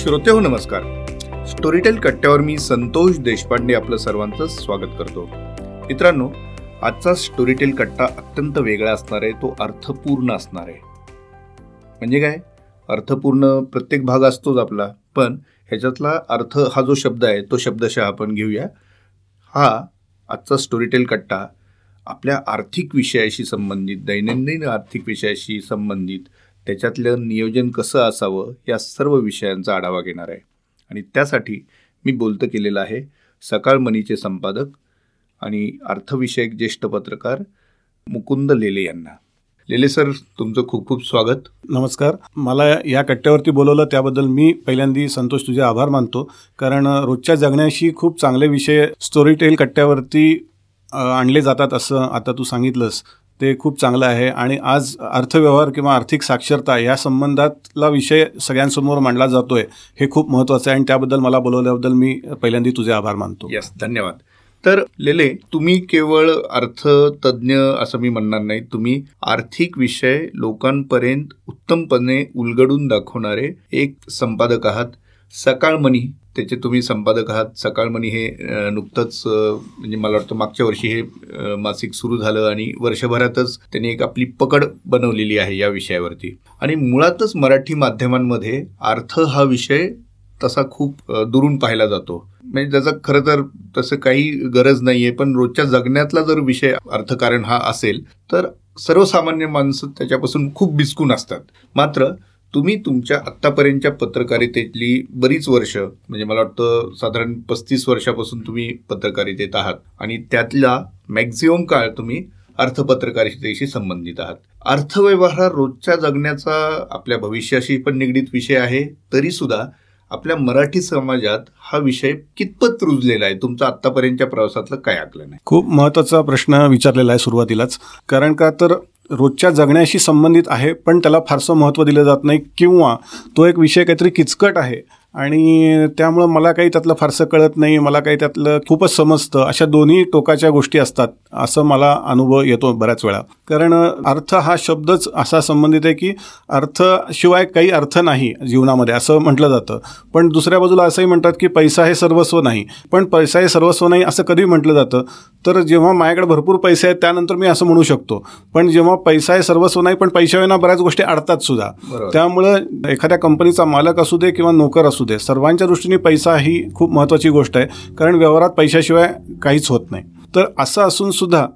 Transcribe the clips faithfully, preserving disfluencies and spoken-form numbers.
श्रोते हो नमस्कार. स्टोरीटेल कट्ट्यावर मी संतोष देशपांडे आपलं सर्वांचं स्वागत करतो. मित्रांनो, आजचा स्टोरीटेल कट्टा अत्यंत वेगळा असणार आहे, तो अर्थपूर्ण असणार आहे. म्हणजे काय अर्थपूर्ण? प्रत्येक भाग असतोच आपला, पण ह्याच्यातला अर्थ हा जो शब्द आहे तो शब्दशः आपण घेऊया. हा आजचा स्टोरीटेल कट्टा आपल्या आर्थिक विषयाशी संबंधित, दैनंदिन आर्थिक विषयाशी संबंधित, त्याच्यातलं नियोजन कसं असावं या सर्व विषयांचा आढावा घेणार आहे. आणि त्यासाठी मी बोलतं केलेलं आहे सकाळ मनीचे संपादक आणि अर्थविषयक ज्येष्ठ पत्रकार मुकुंद लेले यांना. लेले सर, तुमचं खूप खूप स्वागत. नमस्कार. मला या कट्ट्यावरती बोलवलं त्याबद्दल मी पहिल्यांदा संतोष तुझे आभार मानतो, कारण रोजच्या जगण्याशी खूप चांगले विषय स्टोरीटेल कट्ट्यावरती आणले जातात असं आता तू सांगितलंस, ते खूप चांगलं आहे. आणि आज अर्थव्यवहार किंवा आर्थिक साक्षरता या संबंधातला विषय सगळ्यांसमोर मांडला जातो आहे, हे खूप महत्त्वाचं आहे. आणि त्याबद्दल मला बोलवल्याबद्दल मी पहिल्यांदा तुझे आभार मानतो. यस, धन्यवाद. तर लेले, तुम्ही केवळ अर्थतज्ञ असं मी म्हणणार नाही, तुम्ही आर्थिक विषय लोकांपर्यंत उत्तमपणे उलगडून दाखवणारे एक संपादक आहात. सकाळ मनी त्याचे तुम्ही संपादक आहात. सकाळ मनी हे नुकतंच, म्हणजे मला वाटतं मागच्या वर्षी हे मासिक सुरू झालं आणि वर्षभरातच त्यांनी एक आपली पकड बनवलेली आहे या विषयावरती. आणि मुळातच मराठी माध्यमांमध्ये अर्थ हा विषय तसा खूप दुरून पाहिला जातो, म्हणजे त्याचा खरं तर तसं काही गरज नाही आहे. पण रोजच्या जगण्यातला जर विषय अर्थकारण हा असेल तर सर्वसामान्य माणसं त्याच्यापासून खूप बिचकून असतात. मात्र तुम्ही तुमच्या आत्तापर्यंतच्या पत्रकारितेतली बरीच वर्ष, म्हणजे मला वाटतं साधारण पस्तीस वर्षापासून तुम्ही पत्रकारितेत आहात आणि त्यातला मॅक्झिमम काळ तुम्ही अर्थपत्रकारितेशी संबंधित आहात. अर्थव्यवहार हा रोजच्या जगण्याचा, आपल्या भविष्याशी पण निगडीत विषय आहे, तरीसुद्धा आपल्या मराठी समाजात हा विषय कितपत रुजलेला आहे? तुमचा आत्तापर्यंतच्या प्रवासातलं काय आकलन आहे? खूप महत्त्वाचा प्रश्न विचारलेला आहे सुरुवातीलाच, कारण का तर रोजच्या जगण्याशी संबंधित आहे पण त्याला फारसं महत्त्व दिलं जात नाही, किंवा तो एक विषय काहीतरी किचकट आहे आणि त्यामुळं मला काही त्यातलं फारसं कळत नाही, मला काही त्यातलं खूपच समजतं, अशा दोन्ही टोकाच्या गोष्टी असतात असं मला अनुभव येतो बऱ्याच वेळा. कारण अर्थ हा शब्दच असा संबंधित आहे की अर्थशिवाय काही अर्थ नाही जीवनामध्ये असं म्हटलं जातं. पण दुसऱ्या बाजूला असंही म्हणतात की पैसा हे सर्वस्व नाही, पण पैसा हे सर्वस्व नाही असं कधी म्हटलं जातं. तर जेव्हा माझ्याकडे भरपूर पैसे आहेत त्यानंतर मी असं म्हणू शकतो, पण जेव्हा पैसा हे सर्वस्व नाही पण पैशाविना बऱ्याच गोष्टी अडतात सुद्धा. त्यामुळं एखाद्या कंपनीचा मालक असू दे किंवा नोकर असू दे, सर्वांच्या दृष्टीने पैसा ही खूप महत्त्वाची गोष्ट आहे, कारण व्यवहारात पैशाशिवाय काहीच होत नाही. तर असं असून सुद्धा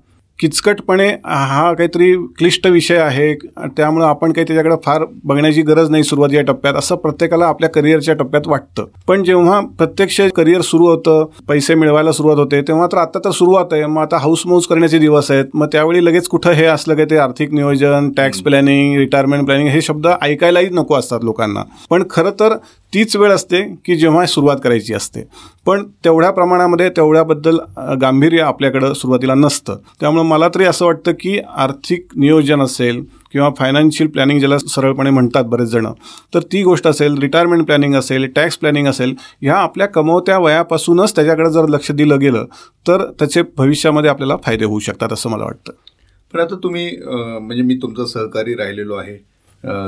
किचकटपणे हा काहीतरी क्लिष्ट विषय आहे, त्यामुळे आपण काही त्याच्याकडे फार बघण्याची गरज नाही सुरुवातीच्या टप्प्यात, असं प्रत्येकाला आपल्या करिअरच्या टप्प्यात वाटतं. पण जेव्हा प्रत्यक्ष करिअर सुरू होतं, पैसे मिळवायला सुरुवात होते, तेव्हा तर आत्ता तर सुरुवात आहे, मग आता हाऊसमौज करण्याचे दिवस आहेत, मग त्यावेळी लगेच कुठं हे असलं काही ते आर्थिक नियोजन, टॅक्स प्लॅनिंग, रिटायरमेंट प्लॅनिंग हे शब्द ऐकायलाही नको असतात लोकांना. पण खरं तर तीच वेळ असते की जेव्हा सुरुवात करायची असते, पण तेवढ्या प्रमाणामध्ये तेवढ्याबद्दल गांभीर्य आपल्याकडं सुरुवातीला नसतं. त्यामुळे मला तरी असं वाटतं की आर्थिक नियोजन असेल किंवा फायनान्शियल प्लॅनिंग ज्याला सरळपणे म्हणतात बरेच जण, तर ती गोष्ट असेल, रिटायरमेंट प्लॅनिंग असेल, टॅक्स प्लॅनिंग असेल, ह्या आपल्या कमवत्या वयापासूनच त्याच्याकडे जर लक्ष दिलं गेलं तर त्याचे भविष्यामध्ये आपल्याला फायदे होऊ शकतात असं मला वाटतं. पण आता तुम्ही, म्हणजे मी तुमचं सहकारी राहिलेलो आहे,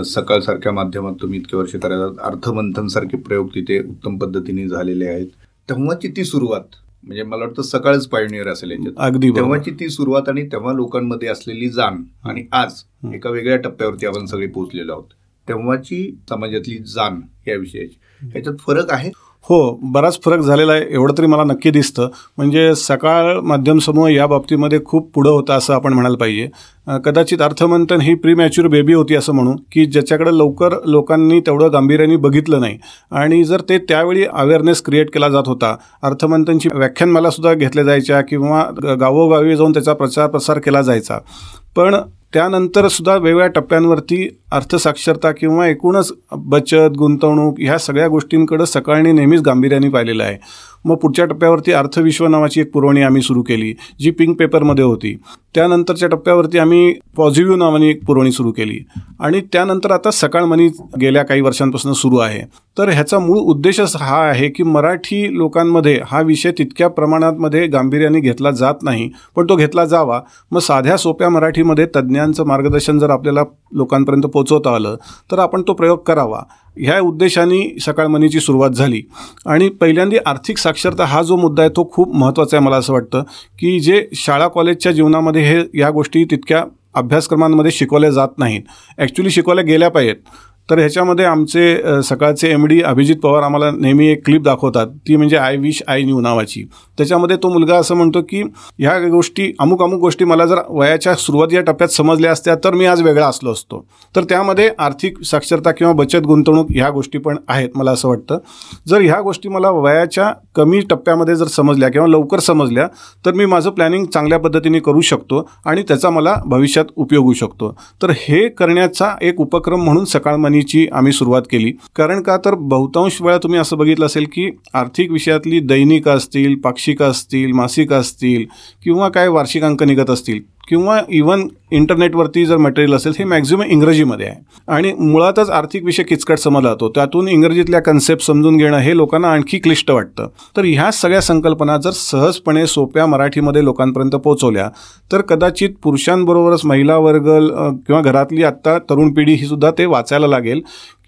सकाळसारख्या माध्यमात तुम्ही इतके वर्ष करायला, अर्थमंथनसारखे प्रयोग तिथे उत्तम पद्धतीने झालेले आहेत, तेव्हाची ती सुरुवात, म्हणजे मला वाटतं सकाळच पायोनियर असेल अगदी, तेव्हाची ती सुरुवात आणि तेव्हा लोकांमध्ये असलेली जाण आणि आज एका वेगळ्या टप्प्यावरती आपण सगळे पोहोचलेलो आहोत, तेव्हाची समाजातली जाण या विषयाची, ह्याच्यात फरक आहे? हो, बराच फरक झालेला आहे एवढं तरी मला नक्की दिसतं. म्हणजे सकाळ माध्यमसमूह या बाबतीमध्ये खूप पुढं होता असं आपण म्हणायला पाहिजे. कदाचित अर्थमंथन ही प्रीमॅच्युअर बेबी होती असं म्हणू, की ज्याच्याकडे लवकर लोकांनी तेवढं गांभीर्याने बघितलं नाही. आणि जर ते त्यावेळी अवेअरनेस क्रिएट केला जात होता, अर्थमंथनची व्याख्यानमालासुद्धा घेतल्या जायच्या किंवा गावोगावी जाऊन त्याचा प्रचार प्रसार केला जायचा, पण त्यानंतर सुद्धा वेगवेगळ्या टप्प्यांवरती अर्थसाक्षरता किंवा एकूणच बचत, गुंतवणूक ह्या सगळ्या गोष्टींकडं सकाळने नेहमीच गांभीर्याने पाहिलेलं आहे. मग पुढच्या टप्प्यावरती अर्थविश्व नावाची एक पुरवणी आम्ही सुरू केली जी पिंक पेपरमध्ये होती, त्यानंतरच्या टप्प्यावरती आम्ही पॉझिटिव्ह नावाने एक पुरवणी सुरू केली, आणि त्यानंतर आता सकाळ मनी गेल्या काही वर्षांपासून सुरू आहे. तर ह्याचा मूळ उद्देशच हा आहे की मराठी लोकांमध्ये हा विषय तितक्या प्रमाणामध्ये गांभीर्याने घेतला जात नाही, पण तो घेतला जावा. मग साध्या सोप्या मराठीमध्ये तज्ज्ञांचं मार्गदर्शन जर आपल्याला लोकांपर्यंत पोहोचवता आलं तर आपण तो प्रयोग करावा ह्या उद्देशाने सकाळ मनीची सुरुवात झाली. आणि पहिल्यांदा आर्थिक साक्षरता हा जो मुद्दा आहे तो खूप महत्त्वाचा आहे. मला असं वाटतं की जे शाळा कॉलेजच्या जीवनामध्ये हे या गोष्टी तितक्या अभ्यासक्रमांमध्ये शिकवल्या जात नाहीत, ॲक्च्युली शिकवल्या गेल्या पाहिजेत. तर ह्याच्यामध्ये आमचे सकाळचे एम डी अभिजित पवार आम्हाला नेहमी एक क्लिप दाखवतात, ती म्हणजे आय विश आय न्यू नावाची. त्याच्यामध्ये तो मुलगा असं म्हणतो की ह्या गोष्टी अमुक अमुक गोष्टी मला जर वयाच्या सुरुवात या टप्प्यात समजल्या असत्या तर मी आज वेगळा असलो असतो. तर त्यामध्ये आर्थिक साक्षरता किंवा बचत गुंतवणूक ह्या गोष्टी पण आहेत. मला असं वाटतं जर ह्या गोष्टी मला वयाच्या कमी टप्प्यामध्ये जर समजल्या किंवा लवकर समजल्या तर मी माझं प्लॅनिंग चांगल्या पद्धतीने करू शकतो आणि त्याचा मला भविष्यात उपयोग होऊ शकतो. तर हे करण्याचा एक उपक्रम म्हणून सकाळ मनी ची आम्ही सुरुवात केली. कारण का तर बहुतांश वेळा तुम्ही असं बघितलं असेल की आर्थिक विषयातली दैनिक असतील, पाक्षिक असतील, मासिक असतील किंवा काय वार्षिक अंक निघत असतील किंवा इव्हन इंटरनेटवरती जर मटेरियल असेल हे मॅक्झिमम इंग्रजीमध्ये आहे. आणि मुळातच आर्थिक विषय किचकट समजला जातो, त्यातून इंग्रजीतल्या कन्सेप्ट समजून घेणं हे लोकांना आणखी क्लिष्ट वाटतं. तर ह्या सगळ्या संकल्पना जर सहजपणे सोप्या मराठीमध्ये लोकांपर्यंत पोहोचवल्या तर कदाचित पुरुषांबरोबरच महिला वर्ग किंवा घरातली आत्ता तरुण पिढी ही सुद्धा ते वाचायला लागेल.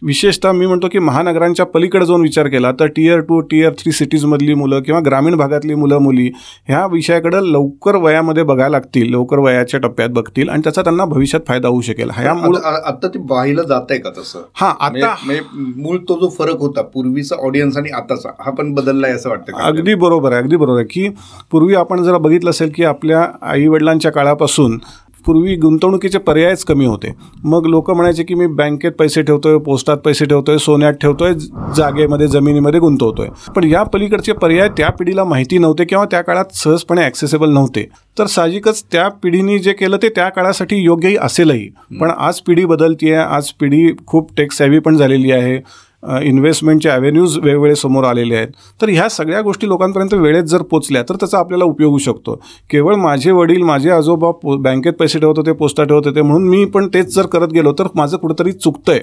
विशेषतः मी म्हणतो की महानगरांच्या पलीकडे जाऊन विचार केला तर टियर टू टियर थ्री सिटीजमधली मुलं किंवा ग्रामीण भागातली मुलं मुली ह्या विषयाकडं लवकर वयामध्ये बघायला लागतील, लवकर वयाच्या टप्प्यात बघतील आणि त्याचा त्यांना भविष्यात फायदा होऊ शकेल. ह्यामुळे आता ते पाहिलं जात आहे का तसं? हां, आता मूळ तो जो फरक होता पूर्वीचा ऑडियन्स आणि आताचा हा पण बदलला आहे असं वाटतं. अगदी बरोबर आहे, अगदी बरोबर आहे की पूर्वी आपण जरा बघितलं असेल की आपल्या आईवडिलांच्या काळापासून पूर्वी गुंतवणुकीचे पर्यायच कमी होते. मग लोक म्हणायचे की मी बँकेत पैसे ठेवतोय, पोस्टात पैसे ठेवतोय, सोन्यात ठेवतोय, जागेमध्ये जमिनीमध्ये गुंतवतोय. पण या पलीकडचे पर्याय त्या पिढीला माहिती नव्हते किंवा त्या काळात सहजपणे ॲक्सेसेबल नव्हते. तर साहजिकच त्या पिढीने जे केलं ते त्या काळासाठी योग्यही असेलही. पण आज पिढी बदलती आहे, आज पिढी खूप टेक सॅव्ही पण झालेली आहे, इन्व्हेस्टमेंटचे ॲव्हेन्यूज वेगवेगळे समोर आलेले आहेत. तर ह्या सगळ्या गोष्टी लोकांपर्यंत वेळेत जर पोचल्या तर त्याचा आपल्याला उपयोग होऊ शकतो. केवळ माझे वडील माझे आजोबा पो बँकेत पैसे ठेवत होते, पोस्टात ठेवत होते म्हणून मी पण तेच जर करत गेलो तर माझं कुठंतरी चुकतंय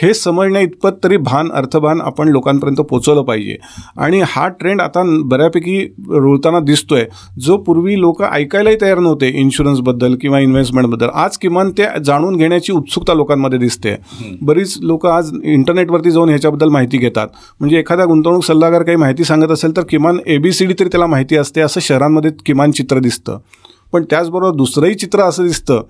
हे समजण्या इतपत तरी भान अर्थभान आपण लोकांपर्यंत पोचवलं पाहिजे. आणि हा ट्रेंड आता बऱ्यापैकी रुळताना दिसतोय, जो पूर्वी लोक ऐकायलाही तयार नव्हते इन्शुरन्सबद्दल किंवा इन्व्हेस्टमेंटबद्दल, आज किमान ते जाणून घेण्याची उत्सुकता लोकांमध्ये दिसते. बरीच लोक आज इंटरनेटवरती जाऊन ह्याच्याबद्दल माहिती घेतात. म्हणजे एखादा गुंतवणूक सल्लागार काही माहिती सांगत असेल तर किमान एबीसीडी तरी त्याला माहिती असते असं शहरांमध्ये किमान चित्र दिसतं. पण त्याचबरोबर दुसरंही चित्र असं दिसतं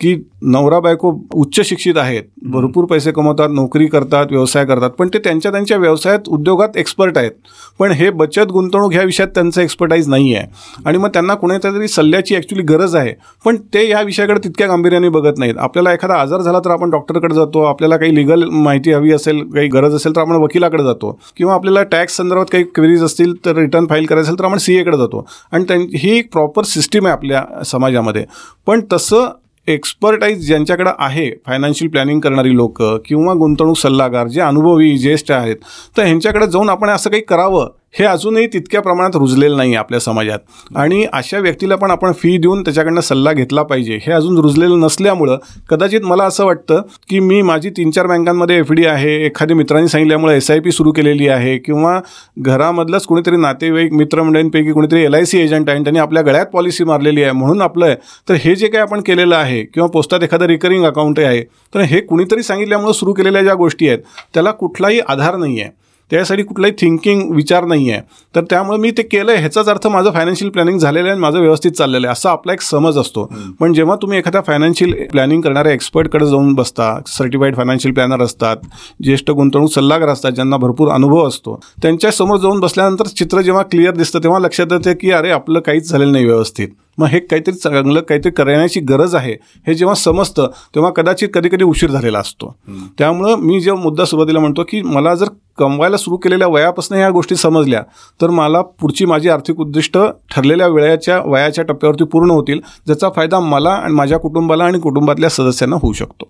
की नवरा बायको उच्च शिक्षित आहेत, भरपूर पैसे कमवतात, नोकरी करतात, व्यवसाय करतात, पण ते त्यांच्या त्यांच्या व्यवसायात उद्योगात एक्सपर्ट आहेत पण हे बचत गुंतवणूक ह्या विषयात त्यांचं एक्सपर्टाईज नाही आहे. आणि मग त्यांना कोणीतरी सल्ल्याची ॲक्च्युली गरज आहे पण ते या विषयाकडे तितक्या गांभीर्याने बघत नाहीत. आपल्याला एखादा आजार झाला तर आपण डॉक्टरकडे जातो, आपल्याला काही लिगल माहिती हवी असेल, काही गरज असेल तर आपण वकिलाकडे जातो किंवा आपल्याला टॅक्स संदर्भात काही क्वेरीज असतील तर रिटर्न फाईल करायचं असेल तर आपण सी एकडे जातो. आणि त्यां ही एक प्रॉपर सिस्टीम आहे आपल्या समाजामध्ये. पण तसं एक्सपर्टाईज ज्यांच्याकडे आहे, फायनान्शियल प्लॅनिंग करणारी लोक किंवा गुंतवणूक सल्लागार जे अनुभवी ज्येष्ठ आहेत, तर ह्यांच्याकडे जाऊन आपण असं काही करावं हे अजूनही तितक्या प्रमाणात रुजलेलं नाही आपल्या समाजात. आणि अशा व्यक्तीला पण आपण फी देऊन त्याच्याकडनं सल्ला घेतला पाहिजे हे अजून रुजलेलं नसल्यामुळं कदाचित मला असं वाटतं की मी माझी तीन चार बँकांमध्ये एफ डी आहे, एखाद्या मित्रांनी सांगितल्यामुळे एस आय पी सुरू केलेली आहे किंवा घरामधलंच कोणीतरी नातेवाईक मित्रमंडळींपैकी कोणीतरी एल आय सी एजंट आहे त्यांनी आपल्या गळ्यात पॉलिसी मारलेली आहे म्हणून आपलं आहे. तर हे जे काही आपण केलेलं आहे किंवा पोस्टात एखादं रिकरिंग अकाउंटही आहे तर हे कुणीतरी सांगितल्यामुळं सुरू केलेल्या ज्या गोष्टी आहेत त्याला कुठलाही आधार नाही आहे, त्यासाठी कुठलाही थिंकिंग विचार नाही आहे. तर त्यामुळे मी ते केलं आहे ह्याचाच अर्थ माझं फायनान्शियल प्लॅनिंग झालेलं आहे आणि माझं व्यवस्थित चाललेलं आहे असा आपला एक समज असतो. पण जेव्हा तुम्ही एखाद्या फायनान्शियल प्लॅनिंग करणाऱ्या एक्सपर्टकडे जाऊन बसता, सर्टिफाईड फायनान्शियल प्लॅनर असतात, ज्येष्ठ गुंतवणूक सल्लागार असतात ज्यांना भरपूर अनुभव असतो, त्यांच्यासमोर जाऊन बसल्यानंतर चित्र जेव्हा क्लिअर दिसतं तेव्हा लक्षात येतं की अरे आपलं काहीच झालेलं नाही व्यवस्थित, मग हे काहीतरी चांगलं काहीतरी करण्याची गरज आहे हे जेव्हा समजतं तेव्हा कदाचित कधी कधी उशीर झालेला असतो. त्यामुळं मी जेव्हा मुद्दा सुरुवातीला म्हणतो की मला जर कमवायला सुरू केलेल्या वयापासून ह्या गोष्टी समजल्या तर मला पुढची माझी आर्थिक उद्दिष्ट ठरलेल्या वेळाच्या वयाच्या टप्प्यावरती पूर्ण होतील, ज्याचा फायदा मला आणि माझ्या कुटुंबाला आणि कुटुंबातल्या सदस्यांना होऊ शकतो.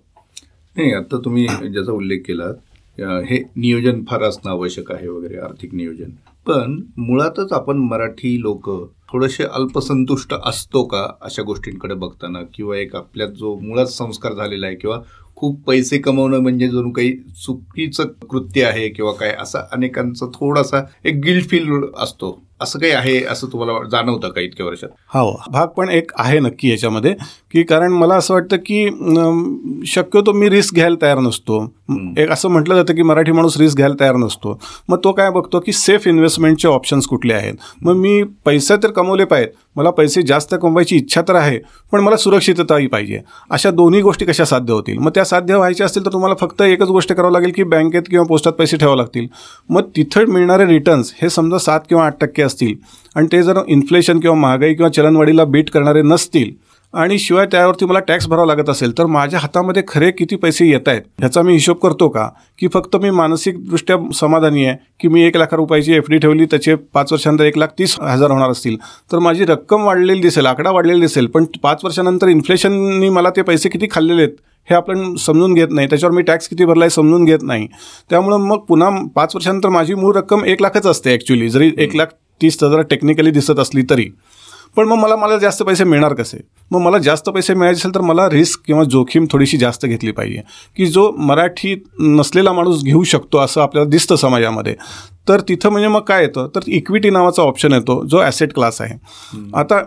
नाही, आता तुम्ही ज्याचा उल्लेख केला हे नियोजन फार असणं आवश्यक आहे वगैरे आर्थिक नियोजन, पण मुळातच आपण मराठी लोक थोडेसे अल्पसंतुष्ट असतो का अशा गोष्टींकडे बघताना? किंवा एक आपल्यात जो मुळात संस्कार झालेला आहे किंवा खूप पैसे कमवणं म्हणजे जणू काही चुकीचं कृत्य आहे किंवा काय असा अनेकांचा थोडासा एक गिल्ट फील असतो, असं काही आहे असं तुम्हाला जाणवतं का इतक्या वर्षात? हा भाग पण एक आहे नक्की याच्यामध्ये की कारण मला असं वाटतं की शक्यतो मी रिस्क घ्यायला तयार नसतो, एक असं म्हटलं जातं की मराठी माणूस रिस्क घ्यायला तयार नसतो. मग तो काय बघतो की सेफ इन्व्हेस्टमेंटचे ऑप्शन्स कुठले आहेत. मग मी पैसे तर कमवले पाहिजेत, मला पैसे जास्त कमवायची इच्छा तर आहे, पण मला सुरक्षितताही पाहिजे. अशा दोन्ही गोष्टी कशा साध्य होतील? मग त्या साध्य व्हायच्या असतील तर तुम्हाला फक्त एकच गोष्ट करावं लागेल की बँकेत किंवा पोस्टात पैसे ठेवावे लागतील. मग तिथं मिळणारे रिटर्न्स हे समजा सात किंवा आठ टक्के असतील आणि ते जर इन्फ्लेशन किंवा महागाई किंवा चलनवाढीला बीट करणारे नसतील आणि शिवाय त्यावरती मला टॅक्स भरावा लागत असेल तर माझ्या हातामध्ये खरे किती पैसे येत आहेत ह्याचा मी हिशोब करतो का? की फक्त मी मानसिकदृष्ट्या समाधानी आहे की मी एक लाख रुपयाची एफ डी ठेवली, त्याचे पाच वर्षानंतर एक लाख तीस हजार होणार असतील तर माझी रक्कम वाढलेली दिसेल, आकडा वाढलेला दिसेल, पण पाच वर्षानंतर इन्फ्लेशननी मला ते पैसे किती खाल्लेले आहेत हे आपण समजून घेत नाही. त्याच्यावर मी टॅक्स किती भरला आहे समजून घेत नाही. त्यामुळं मग पुन्हा पाच वर्षानंतर माझी मूळ रक्कम एक लाखच असते ॲक्च्युली, जरी एक लाख तीस हजार टेक्निकली दिसत असली तरी. पण मग मला मला जास्त पैसे मिळणार कसे? मग मला जास्त पैसे मिळायचे असेल तर मला रिस्क किंवा जोखीम थोडीशी जास्त घेतली पाहिजे की जो मराठी नसलेला माणूस घेऊ शकतो असं आपल्याला दिसतं समाजामध्ये. तर तिथं म्हणजे मग काय येतं तर इक्विटी नावाचा ऑप्शन येतो जो ॲसेट क्लास आहे. आता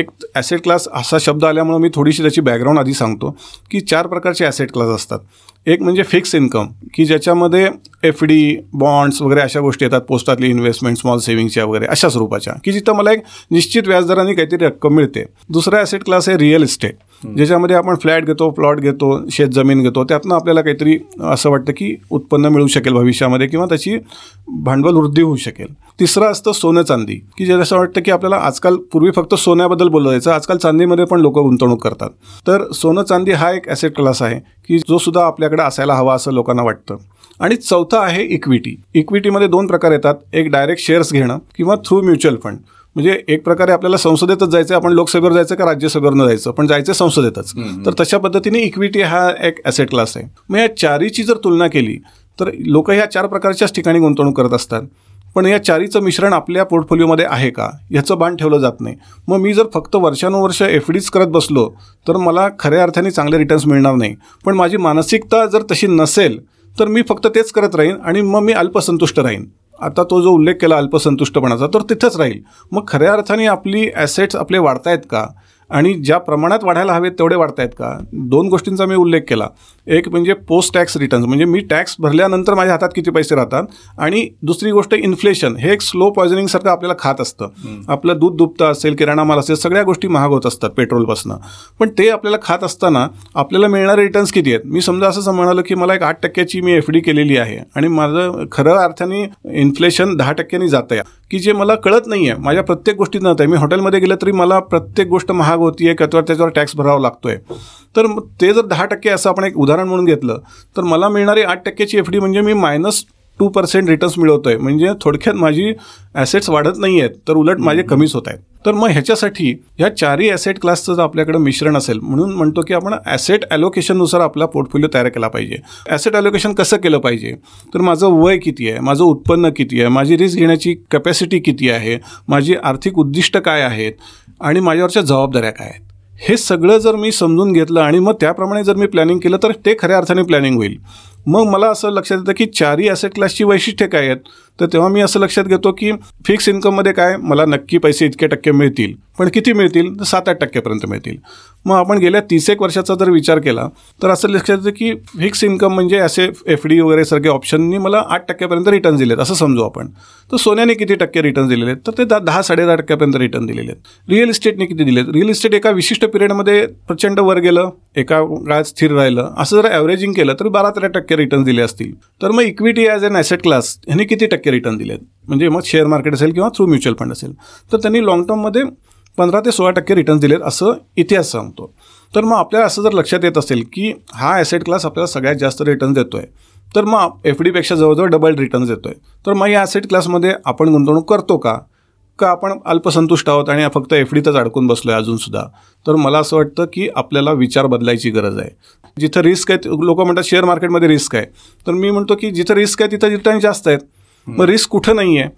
एक ॲसेट क्लास असा शब्द आल्यामुळे मी थोडीशी त्याची बॅकग्राऊंड आधी सांगतो की चार प्रकारचे ॲसेट क्लास असतात. एक म्हणजे फिक्स इन्कम की ज्याच्यामध्ये एफ डी, बॉन्ड्स वगैरे अशा गोष्टी येतात, पोस्टातली इन्व्हेस्टमेंट, स्मॉल सेव्हिंग्सच्या वगैरे अशा स्वरूपाच्या की जिथं मला एक निश्चित व्याजदराने काहीतरी रक्कम मिळते. दुसरा ॲसेट क्लास आहे रिअल इस्टेट ज्याच्यामध्ये आपण फ्लॅट घेतो, प्लॉट घेतो, शेत जमीन घेतो, त्यातनं आपल्याला काहीतरी असं वाटतं की उत्पन्न मिळू शकेल भविष्यामध्ये किंवा त्याची भांडवल वृद्धी होऊ शकेल. तिसरं असतं सोनं चांदी की ज्याला असं वाटतं की आपल्याला आजकाल, पूर्वी फक्त सोन्याबद्दल बोललं जायचं, आजकाल चांदीमध्ये पण लोक गुंतवणूक करतात. तर सोनं चांदी हा एक ॲसेट क्लास आहे की जो सुद्धा आपल्याकडे असायला हवा असं लोकांना वाटतं. आणि चौथा आहे इक्विटी. इक्विटीमध्ये दोन प्रकार येतात, एक डायरेक्ट शेअर्स घेणं किंवा थ्रू म्युच्युअल फंड. म्हणजे एक प्रकारे आपल्याला संसदेतच जायचं, आपण लोकसभेवर जायचं का राज्यसभेवर जायचं, पण जायचं संसदेतच. तर तशा पद्धतीने इक्विटी हा एक ॲसेट क्लास आहे. मग या चारीची जर तुलना केली तर लोक ह्या चार प्रकारच्याच ठिकाणी गुंतवणूक करत असतात, पण या चारीचं मिश्रण आपल्या पोर्टफोलिओमध्ये आहे का ह्याचं भान ठेवलं जात नाही. मग मी जर फक्त वर्षानुवर्ष एफ डीच करत बसलो तर मला खऱ्या अर्थाने चांगले रिटर्न्स मिळणार नाही. पण माझी मानसिकता जर तशी नसेल तर मी फक्त तेच करत राहीन आणि मग मी अल्पसंतुष्ट राहीन. आता तो जो उल्लेख केला अल्पसंतुष्टपणाचा, तर तिथंच राहील. मग खऱ्या अर्थाने आपली ॲसेट्स आपले वाढतायत का आणि ज्या प्रमाणात वाढायला हवेत तेवढे वाढतायत का? दोन गोष्टींचा मी उल्लेख केला. एक म्हणजे पोस्ट टॅक्स रिटर्न्स, म्हणजे मी टॅक्स भरल्यानंतर माझ्या हातात किती पैसे राहतात, आणि दुसरी गोष्ट इन्फ्लेशन. हे एक स्लो पॉयझनिंगसारखं आपल्याला खात असतं. आपलं दूध दुभतं असेल, किराणा माल असेल, सगळ्या गोष्टी महाग होत असतात पेट्रोलपासून, पण ते आपल्याला खात असताना आपल्याला मिळणारे रिटर्न्स किती आहेत? मी समजा असं म्हणालो की मला एक आठ टक्क्याची मी एफ डी केलेली आहे आणि माझं खरं अर्थाने इन्फ्लेशन दहा टक्क्यांनी जातं आहे की जे मला कळत नाही आहे. माझ्या प्रत्येक गोष्टीत जात आहे. मी हॉटेलमध्ये गेलं तरी मला प्रत्येक गोष्ट महाग होतीये का त्याच्यावर टॅक्स भरावा लागतोय. तर ते जर दहा टक्के असं आपण एक उदाहरण म्हणून घेतलं तर मला मिळणारी आठ टक्केची एफ डी म्हणजे मी मायनस टू पर्सेंट रिटर्न्स मिळवतोय. म्हणजे थोडक्यात माझी ॲसेट्स वाढत नाही आहेत तर उलट माझे कमीच होत आहेत. तर मग ह्याच्यासाठी ह्या चारही ॲसेट क्लासचं जर आपल्याकडे मिश्रण असेल, म्हणून म्हणतो की आपण ॲसेट ॲलोकेशननुसार आपला पोर्टफोलिओ तयार केला पाहिजे. ॲसेट ॲलोकेशन कसं केलं पाहिजे तर माझं वय किती आहे, माझं उत्पन्न किती आहे, माझी रिस्क घेण्याची कॅपॅसिटी किती आहे, माझी आर्थिक उद्दिष्ट काय आहेत आणि माझ्यावरच्या जबाबदाऱ्या काय आहेत, हे सगळं जर मी समजून घेतलं आणि मग त्याप्रमाणे जर मी प्लॅनिंग केलं तर ते खऱ्या अर्थाने प्लॅनिंग होईल. मग मला असं लक्षात येतं की चारही ॲसेट क्लासची वैशिष्ट्ये काय आहेत. तर तेव्हा मी असं लक्षात घेतो की फिक्स इन्कममध्ये काय मला नक्की पैसे इतके टक्के मिळतील, पण किती मिळतील तर सात आठ टक्केपर्यंत मिळतील. मग आपण गेल्या तीस एक वर्षाचा जर विचार केला तर असं लक्षात येतं की फिक्स इन्कम म्हणजे असे एफ डी वगैरे सारखे ऑप्शननी मला आठ टक्क्यापर्यंत रिटर्न दिलेत असं समजू आपण. तर सोन्याने किती टक्के रिटर्न दिलेले आहेत तर ते दहा साडे दहा टक्क्यापर्यंत रिटर्न दिलेले आहेत. रिअल इस्टेटने किती दिलेत, रिअल इस्टेट एका विशिष्ट पिरियडमध्ये प्रचंड वर गेलं, एका काळात स्थिर राहिलं, असं जर ॲव्हरेजिंग केलं तर बारा तेरा टक्के रिटर्न दिले असतील. तर मग equity as an asset class ह्यांनी किती टक्के रिटर्न दिलेत, म्हणजे मग शेअर मार्केट असेल किंवा थ्रू म्युच्युअल फंड असेल, तर त्यांनी लाँग टर्ममध्ये पंधरा ते सोळा टक्के रिटर्न्स दिलेत असं इतिहास सांगतो. तर मग आपल्याला असं जर लक्षात येत असेल की हा ॲसेट क्लास आपल्याला सगळ्यात जास्त रिटर्न्स देतो आहे, तर मग एफ डीपेक्षा जवळजवळ डबल रिटर्न्स देतो आहे, तर मग या ॲसेट क्लासमध्ये आपण गुंतवणूक करतो का? का आपण अल्पसंतुष्ट आहोत आणि फक्त एफ डीतच अडकून बसलो आहे अजूनसुद्धा? तर मला असं वाटतं की आपल्याला विचार बदलायची गरज आहे. जिथं रिस्क आहे, लोक म्हणतात शेअर मार्केटमध्ये रिस्क आहे, तर मी म्हणतो की जिथं रिस्क आहे तिथं रिटर्न जास्त आहेत. मग रिस्क कुठं नाही आहे?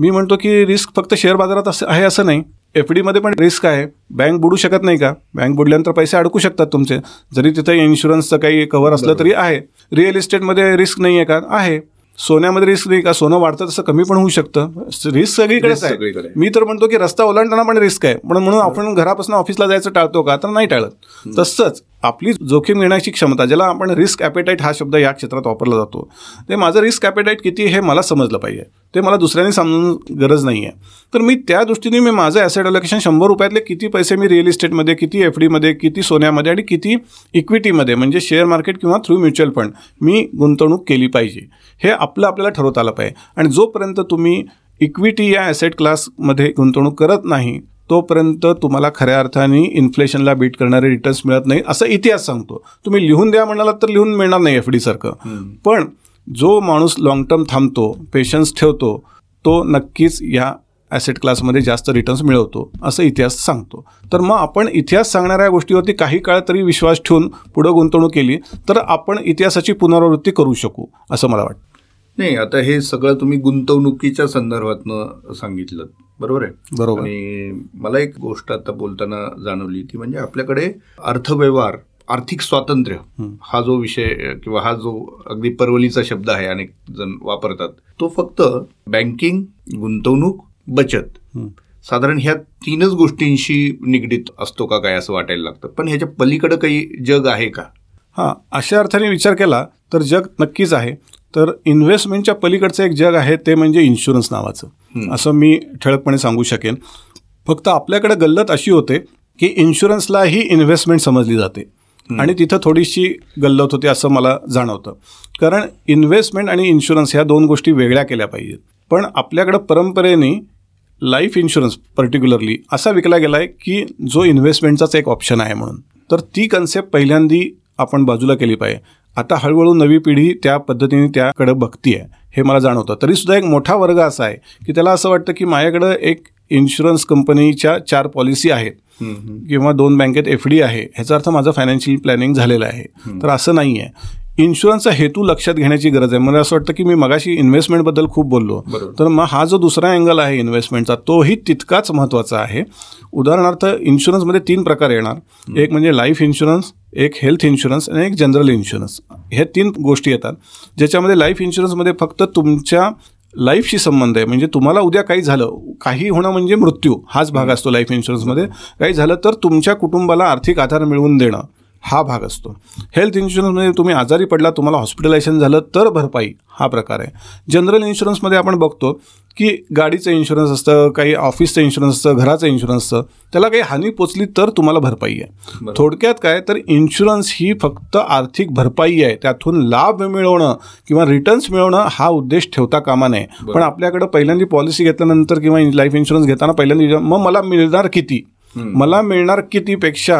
मी म्हणतो की रिस्क फक्त शेअर बाजारात असं आहे असं नाही, एफ डीमध्ये पण रिस्क आहे. बँक बुडू शकत नाही का? बँक बुडल्यानंतर पैसे अडकू शकतात तुमचे, जरी तिथं इन्शुरन्सचं काही कव्हर असलं तरी आहे. रिअल इस्टेटमध्ये रिस्क नाही आहे का? आहे. सोन्यामध्ये रिस्क नाही का? सोनं वाढतं तसं कमी पण होऊ शकतं. रिस्क सगळीकडेच आहे. मी तर म्हणतो की रस्ता ओलांडताना पण रिस्क आहे, पण म्हणून आपण घरापासून ऑफिसला जायचं टाळतो का? तर नाही टाळत. तसंच आपली जोखीम घेण्याची क्षमता, ज्याला आपण रिस्क ॲपेटाईट हा शब्द या क्षेत्रात वापरला जातो, ते माझं रिस्क ॲपेटाईट किती हे मला समजलं पाहिजे, ते मला दुसऱ्याने समजून गरज नाही आहे. तर मी त्या दृष्टीने मी माझं ॲसेट अलोकेशन शंभर रुपयातले किती पैसे मी रिअल इस्टेटमध्ये, किती एफ डीमध्ये, किती सोन्यामध्ये आणि किती इक्विटीमध्ये म्हणजे शेअर मार्केट किंवा थ्रू म्युच्युअल फंड मी गुंतवणूक केली पाहिजे हे आपलं आपल्याला ठरवता आलं पाहिजे. आणि जोपर्यंत तुम्ही इक्विटी या ॲसेट क्लासमध्ये गुंतवणूक करत नाही तोपर्यंत तुम्हाला खऱ्या अर्थाने इन्फ्लेशनला बीट करणारे रिटर्न्स मिळत नाही असं इतिहास सांगतो. तुम्ही लिहून द्या म्हणाला तर लिहून मिळणार नाही एफ डीसारखं, पण जो माणूस लाँग टर्म थांबतो, पेशन्स ठेवतो, तो नक्कीच या ॲसेट क्लासमध्ये जास्त रिटर्न्स मिळवतो असं इतिहास सांगतो. तर मग आपण इतिहास सांगणाऱ्या गोष्टीवरती काही काळ तरी विश्वास ठेवून पुढं गुंतवणूक केली तर आपण इतिहासाची पुनरावृत्ती करू शकू असं मला वाटतं. नाही, आता हे सगळं तुम्ही गुंतवणुकीच्या संदर्भातनं सांगितलं, बरोबर आहे, बरोबर. आणि मला एक गोष्ट आता बोलताना जाणवली ती म्हणजे आपल्याकडे अर्थव्यवहार, आर्थिक स्वातंत्र्य हा जो विषय किंवा हा जो अगदी परवलीचा शब्द आहे, अनेक जण वापरतात, तो फक्त बँकिंग, गुंतवणूक, बचत साधारण ह्या तीनच गोष्टींशी निगडीत असतो का काय असं वाटायला लागतं. पण ह्याच्या पलीकडे काही जग आहे का? हां, अशा अर्थाने विचार केला तर जग नक्कीच आहे. तर इन्व्हेस्टमेंटच्या पलीकडचं एक जग आहे ते म्हणजे इन्शुरन्स नावाचं, असं मी ठळकपणे सांगू शकेन. फक्त आपल्याकडे गल्लत अशी होते की इन्शुरन्सला ही इन्व्हेस्टमेंट समजली जाते आणि तिथं थोडीशी गल्लत होती असं मला जाणवतं, कारण इन्व्हेस्टमेंट आणि इन्शुरन्स ह्या दोन गोष्टी वेगळ्या केल्या पाहिजेत. पण आपल्याकडं परंपरेने लाईफ इन्शुरन्स पर्टिक्युलरली असा विकला गेला आहे की जो इन्व्हेस्टमेंटचाच एक ऑप्शन आहे म्हणून. तर ती कन्सेप्ट पहिल्यांदा आपण बाजूला केली पाहिजे. आता हळूहळू नवी पिढी त्या पद्धतीने त्याकडे बघती आहे हे मला जाणवतं. तरीसुद्धा एक मोठा वर्ग असा आहे की त्याला असं वाटतं की माझ्याकडं एक इन्शुरन्स कंपनीच्या चार पॉलिसी आहेत किंवा दोन बँकेत एफ डी आहे, ह्याचा अर्थ माझं फायनान्शियल प्लॅनिंग झालेलं आहे. तर असं नाही आहे. इन्शुरन्सचा हेतू लक्षात घेण्याची गरज आहे. मला असं वाटतं की मी मगाशी इन्व्हेस्टमेंटबद्दल खूप बोललो, तर मग हा जो दुसरा अँगल आहे इन्व्हेस्टमेंटचा तोही तितकाच महत्त्वाचा आहे. उदाहरणार्थ इन्शुरन्समध्ये तीन प्रकार येणार, एक म्हणजे लाईफ इन्शुरन्स, एक हेल्थ इन्शुरन्स आणि एक जनरल इन्शुरन्स, हे तीन गोष्टी येतात. ज्याच्यामध्ये लाईफ इन्शुरन्समध्ये फक्त तुमच्या लाईफशी संबंध आहे, म्हणजे तुम्हाला उद्या काही झालं, काही होणं म्हणजे मृत्यू हाच भाग असतो लाईफ इन्शुरन्समध्ये, काही झालं तर तुमच्या कुटुंबाला आर्थिक आधार मिळवून देणं हा भाग असतो. हेल्थ इन्शुरन्समध्ये तुम्ही आजारी पडला, तुम्हाला हॉस्पिटलायझेशन झालं तर भरपाई हा प्रकार आहे. जनरल इन्शुरन्समध्ये आपण बघतो की गाडीचं इन्शुरन्स असतं, काही ऑफिसचं इन्शुरन्स असतं, घराचं इन्शुरन्स असतं, त्याला काही हानी पोचली तर तुम्हाला भरपाई आहे. थोडक्यात काय तर इन्शुरन्स ही फक्त आर्थिक भरपाई आहे, त्यातून लाभ मिळवणं किंवा रिटर्न्स मिळवणं हा उद्देश ठेवता कामा नये. पण आपल्याकडं पहिल्यांदा पॉलिसी घेतल्यानंतर किंवा लाईफ इन्शुरन्स घेताना पहिल्यांदा मग मला मिळणार किती, मला मिळणार कितीपेक्षा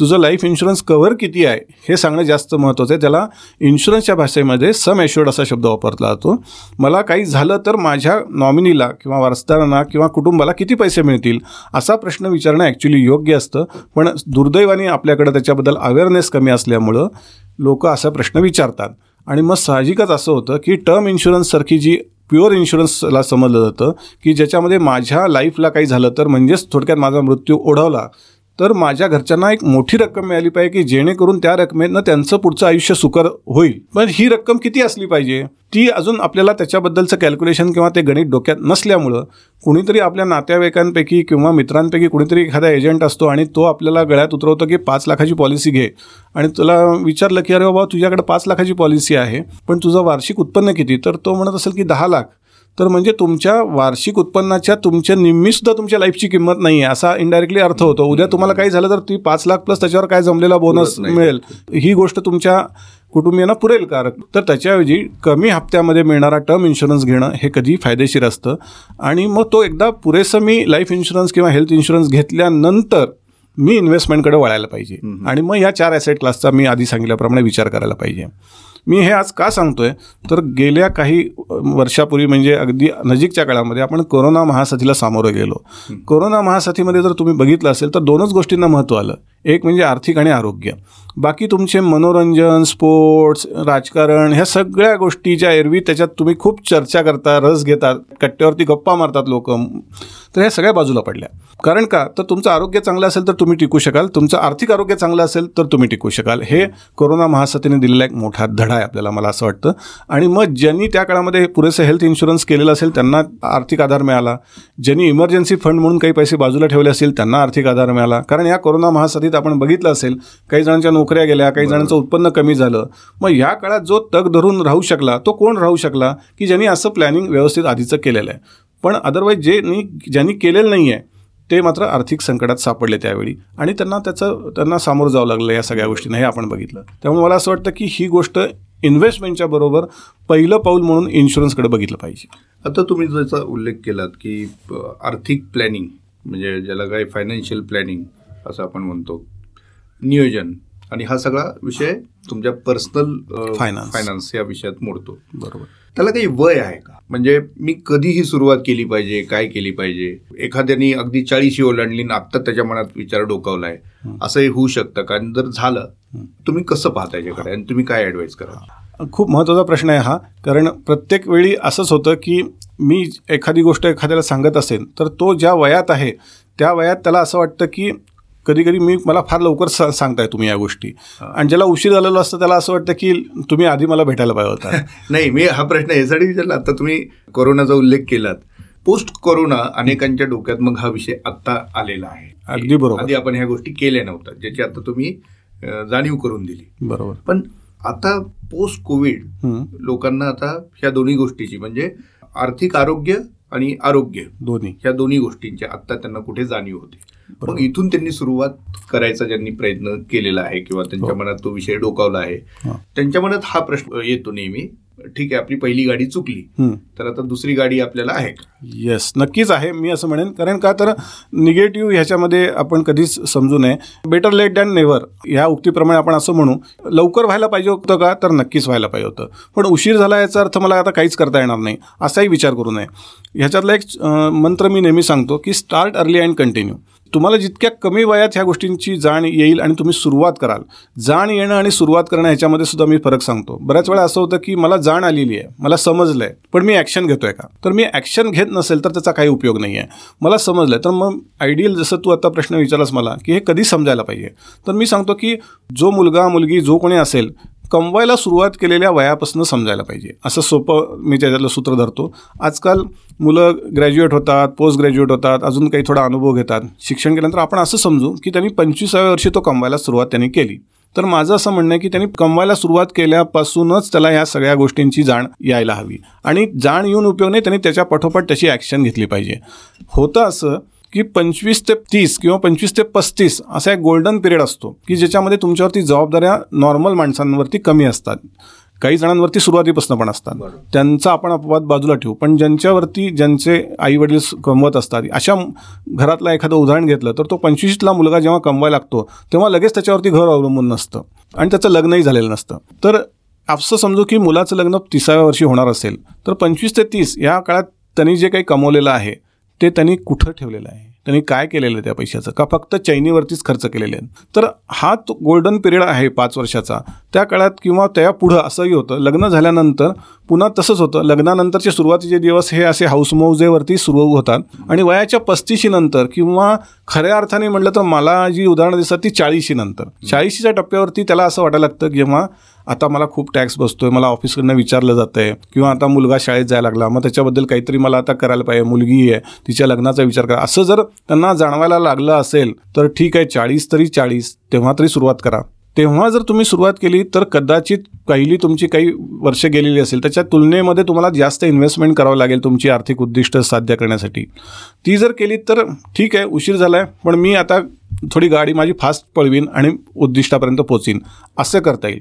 तुझं लाईफ इन्शुरन्स कव्हर किती आहे हे सांगणं जास्त महत्त्वाचं आहे. त्याला इन्शुरन्सच्या भाषेमध्ये सम ॲश्युअर्ड असा शब्द वापरला जातो. मला काही झालं तर माझ्या नॉमिनीला किंवा वारसदारांना किंवा कुटुंबाला किती पैसे मिळतील असा प्रश्न विचारणं ॲक्च्युली योग्य असतं. पण दुर्दैवाने आपल्याकडे त्याच्याबद्दल अवेअरनेस कमी असल्यामुळं लोक असा प्रश्न विचारतात आणि मग साहजिकच असं होतं की टर्म इन्शुरन्ससारखी जी प्युअर इन्शुरन्सला समजलं जातं की ज्याच्यामध्ये माझ्या लाईफला काही झालं तर म्हणजेच थोडक्यात माझा मृत्यू ओढवला तर माझ्या घरच्यांना एक मोठी रक्कम मिळाली पाहिजे की जेणेकरून त्या रकमेनं त्यांचं पुढचं आयुष्य सुकर होईल. पण ही रक्कम किती असली पाहिजे ती अजून आपल्याला त्याच्याबद्दलचं कॅल्क्युलेशन किंवा ते गणित डोक्यात नसल्यामुळं कुणीतरी आपल्या नातेवाईकांपैकी किंवा मित्रांपैकी कुणीतरी एखादा एजंट असतो आणि तो आपल्याला गळ्यात उतरवतो की पाच लाखाची पॉलिसी घे आणि तुला विचारलं की अरे बाबा तुझ्याकडे पाच लाखाची पॉलिसी आहे पण तुझं वार्षिक उत्पन्न किती, तर तो म्हणत असेल की दहा लाख. तर म्हणजे तुमच्या वार्षिक उत्पन्नाच्या तुमच्या निम्मीसुद्धा तुमच्या लाईफची किंमत नाही आहे असा इनडायरेक्टली अर्थ होतो. उद्या तुम्हाला काही झालं तर ती पाच लाख प्लस त्याच्यावर काय जमलेला बोनस मिळेल ही गोष्ट तुमच्या कुटुंबियांना पुरेल का? तर त्याच्याऐवजी कमी हप्त्यामध्ये मिळणारा टर्म इन्शुरन्स घेणं हे कधी फायदेशीर असतं. आणि मग तो एकदा पुरेसं मी लाईफ इन्शुरन्स किंवा हेल्थ इन्शुरन्स घेतल्यानंतर मी इन्व्हेस्टमेंटकडे वळायला पाहिजे आणि मग या चार ॲसेट क्लासचा मी आधी सांगितल्याप्रमाणे विचार करायला पाहिजे. मी हे आज का सांगतोय तर गेल्या काही वर्षापूर्वी म्हणजे अगदी नजीकच्या काळामध्ये आपण कोरोना महासाथीला सामोरं गेलो. कोरोना महासाथीमध्ये जर तुम्ही बघितलं असेल तर दोनच गोष्टींना महत्त्व आलं, एक म्हणजे आर्थिक आणि आरोग्य. बाकी तुमचे मनोरंजन, स्पोर्ट्स, राजकारण ह्या सगळ्या गोष्टी ज्या एरवी त्याच्यात तुम्ही खूप चर्चा करता, रस घेतात, कट्ट्यावरती गप्पा मारतात लोक, तर ह्या सगळ्या बाजूला पडल्या. कारण का तर तुमचं आरोग्य चांगलं असेल तर तुम्ही टिकू शकाल, तुमचं आर्थिक आरोग्य चांगलं असेल तर तुम्ही टिकू शकाल. हे कोरोना महासाथीने दिलेला एक मोठा धडा आहे आपल्याला मला असं वाटतं. आणि मग ज्यांनी त्या काळामध्ये पुरेसं हेल्थ इन्शुरन्स केलेलं असेल त्यांना आर्थिक आधार मिळाला, ज्यांनी इमर्जन्सी फंड म्हणून काही पैसे बाजूला ठेवले असेल त्यांना आर्थिक आधार मिळाला. कारण या कोरोना महासाथीत आपण बघितलं असेल काही जणांच्या नोकऱ्या गेल्या, काही जणांचं उत्पन्न कमी झालं. मग या काळात जो तग धरून राहू शकला तो कोण राहू शकला की ज्यांनी असं प्लॅनिंग व्यवस्थित आधीचं केलेलं आहे. पण अदरवाईज जे ज्यांनी केलेलं नाही आहे ते मात्र आर्थिक संकटात सापडले त्यावेळी आणि त्यांना त्याचं त्यांना सामोरं जावं लागलं या सगळ्या गोष्टींना, हे आपण बघितलं. त्यामुळे मला असं वाटतं की ही गोष्ट इन्व्हेस्टमेंटच्या बरोबर पहिलं पाऊल म्हणून इन्शुरन्सकडे बघितलं पाहिजे. आता तुम्ही जसा उल्लेख केलात की आर्थिक प्लॅनिंग म्हणजे ज्याला काय फायनान्शियल प्लॅनिंग असं आपण म्हणतो, नियोजन, आणि हा सगळा विषय तुमच्या पर्सनल फायनान्स फायनान्स या विषयात मोडतो, बरोबर. त्याला काही वय आहे का, म्हणजे मी कधीही सुरुवात केली पाहिजे, काय केली पाहिजे? एखाद्याने अगदी चाळीशी ओलांडली आणि आत्ता त्याच्या मनात विचार डोकावला आहे, असंही होऊ शकतं का? जर झालं तुम्ही कसं पाहता याच्याकडे आणि तुम्ही काय ॲडवाईस करा? खूप महत्त्वाचा प्रश्न आहे हा, कारण प्रत्येक वेळी असंच होतं की मी एखादी गोष्ट एखाद्याला सांगत असेल तर तो ज्या वयात आहे त्या वयात त्याला असं वाटतं की कधी कधी मी मला फार लवकर सा सांगताय तुम्ही या गोष्टी, आणि ज्याला उशीर झालेला असतं त्याला असं वाटतं की तुम्ही आधी मला भेटायला पाहिजे होता. नाही, मी हा प्रश्न यासाठी विचारला. आता तुम्ही कोरोनाचा उल्लेख केलात, पोस्ट कोरोना अनेकांच्या डोक्यात मग हा विषय आत्ता आलेला आहे. अगदी बरोबर. आधी आपण ह्या गोष्टी केल्या नव्हत्या ज्याची आता तुम्ही जाणीव करून दिली, बरोबर. पण आता पोस्ट कोविड लोकांना आता ह्या दोन्ही गोष्टीची म्हणजे आर्थिक आरोग्य आणि आरोग्य दोन्ही ह्या दोन्ही गोष्टींची आत्ता त्यांना कुठे जाणीव होते. मग इथून त्यांनी सुरुवात करायचा ज्यांनी प्रयत्न केलेला आहे किंवा त्यांच्या मनात तो विषय डोकावला आहे, त्यांच्या मनात हा प्रश्न येतो नेहमी, ठीक आहे आपली पहिली गाडी चुकली तर आता दुसरी गाडी आपल्याला आहे का? येस, नक्कीच आहे मी असं म्हणेन. कारण का तर निगेटिव्ह ह्याच्यामध्ये आपण कधीच समजू नये. बेटर लेट दॅन नेव्हर ह्या उक्तीप्रमाणे आपण असं म्हणू. लवकर व्हायला पाहिजे होतं का तर नक्कीच व्हायला पाहिजे होतं, पण उशीर झाला याचा अर्थ मला आता काहीच करता येणार नाही असाही विचार करू नये. ह्याच्यातला एक मंत्र मी नेहमी सांगतो की स्टार्ट अर्ली अँड कंटिन्यू. तुम्हाला जितक्या कमी वयात ह्या गोष्टींची जाण येईल आणि तुम्ही सुरुवात कराल, जाण येणं आणि सुरुवात करणं ह्याच्यामध्ये सुद्धा मी फरक सांगतो. बऱ्याच वेळा असं होतं की मला जाण आलेली आहे, मला समजलं आहे, पण मी ॲक्शन घेतोय का? तर मी ॲक्शन घेत नसेल तर त्याचा काही उपयोग नाही आहे. मला समजलं तर मग आयडियल, जसं तू आता प्रश्न विचारलास मला की हे कधी समजायला पाहिजे, तर मी सांगतो की जो मुलगा मुलगी जो कोणी असेल कमवायला सुरुवात केलेल्या वयापासून समजायला पाहिजे. असं सोपं मी त्याच्यातलं सूत्र धरतो. आजकाल मुलं ग्रॅज्युएट होतात, पोस्ट ग्रॅज्युएट होतात, अजून काही थोडा अनुभव घेतात. शिक्षण केल्यानंतर आपण असं समजू की त्यांनी पंचवीसाव्या वर्षी तो कमवायला सुरुवात त्यांनी केली. तर माझं असं म्हणणं आहे की त्यांनी कमवायला सुरुवात केल्यापासूनच त्याला ह्या सगळ्या गोष्टींची जाण यायला हवी, आणि जाण येऊन उपयोग नाही, त्यांनी त्याच्या पाठोपाठ त्याची ॲक्शन घेतली पाहिजे. होतं असं की पंचवीस ते तीस किंवा पंचवीस ते पस्तीस असा एक गोल्डन पिरियड असतो की ज्याच्यामध्ये तुमच्यावरती जबाबदाऱ्या नॉर्मल माणसांवरती कमी असतात, काही जणांवरती सुरुवातीपासून पण असतात, त्यांचा आपण अपवाद बाजूला ठेवू. पण ज्यांच्यावरती ज्यांचे आई वडील कमवत असतात, अशा घरातला एखादं उदाहरण घेतलं तर तो पंचवीसला मुलगा जेव्हा कमवायला लागतो तेव्हा लगेच त्याच्यावरती घर अवलंबून नसतं आणि त्याचं लग्नही झालेलं नसतं. तर असं समजू की मुलाचं लग्न तिसाव्या वर्षी होणार असेल तर पंचवीस ते तीस या काळात त्यांनी जे काही कमवलेलं आहे ते त्यांनी कुठं ठेवलेलं आहे, त्यांनी काय केलेलं आहे त्या पैशाचं, का फक्त चैनीवरतीच खर्च केलेले आहेत. तर हा तो गोल्डन पिरियड आहे पाच वर्षाचा. त्या काळात किंवा त्या पुढं असंही होतं, लग्न झाल्यानंतर पुन्हा तसंच होतं. लग्नानंतरचे सुरुवातीचे दिवस हे असे हाऊसमौजेवरती सुरू होतात, आणि वयाच्या पस्तीशी नंतर किंवा खऱ्या अर्थाने म्हटलं तर मला जी उदाहरणं दिसतात ती चाळीशी नंतर, चाळीशीच्या टप्प्यावरती त्याला असं वाटायला लागतं जेव्हा आता मला खूप टॅक्स बसतोय, मला ऑफिसकडनं विचारलं जातं आहे, किंवा आता मुलगा शाळेत जायला लागला मग त्याच्याबद्दल काहीतरी मला आता करायला पाहिजे, मुलगी आहे तिच्या लग्नाचा विचार करा. असं जर त्यांना जाणवायला लागलं असेल तर ठीक आहे, चाळीस तरी चाळीस तेव्हा तरी सुरुवात करा. तेव्हा जर तुम्ही सुरुवात केली तर कदाचित पहिली तुमची काही वर्ष गेलेली असेल त्याच्या तुलनेमध्ये तुम्हाला जास्त इन्व्हेस्टमेंट करावं लागेल तुमची आर्थिक उद्दिष्ट साध्य करण्यासाठी. ती जर केली तर ठीक आहे, उशीर झाला आहे पण मी आता थोडी गाडी माझी फास्ट पळवीन आणि उद्दिष्टापर्यंत पोचीन, असं करता येईल.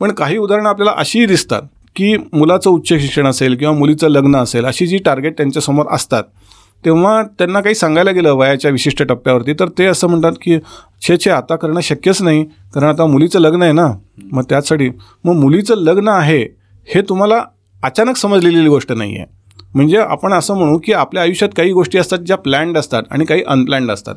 पण काही उदाहरणं आपल्याला अशीही दिसतात की मुलाचं उच्च शिक्षण असेल किंवा मुलीचं लग्न असेल, अशी जी टार्गेट त्यांच्यासमोर असतात तेव्हा त्यांना काही सांगायला गेलं वयाच्या विशिष्ट टप्प्यावरती तर ते असं म्हणतात की छे छे आता करणं शक्यच नाही, कारण आता मुलीचं लग्न आहे ना. मग त्यासाठी मग मुलीचं लग्न आहे हे तुम्हाला अचानक समजलेली गोष्ट नाही आहे. म्हणजे आपण असं म्हणू की आपल्या आयुष्यात काही गोष्टी असतात ज्या प्लॅन्ड असतात आणि काही अनप्लॅन्ड असतात.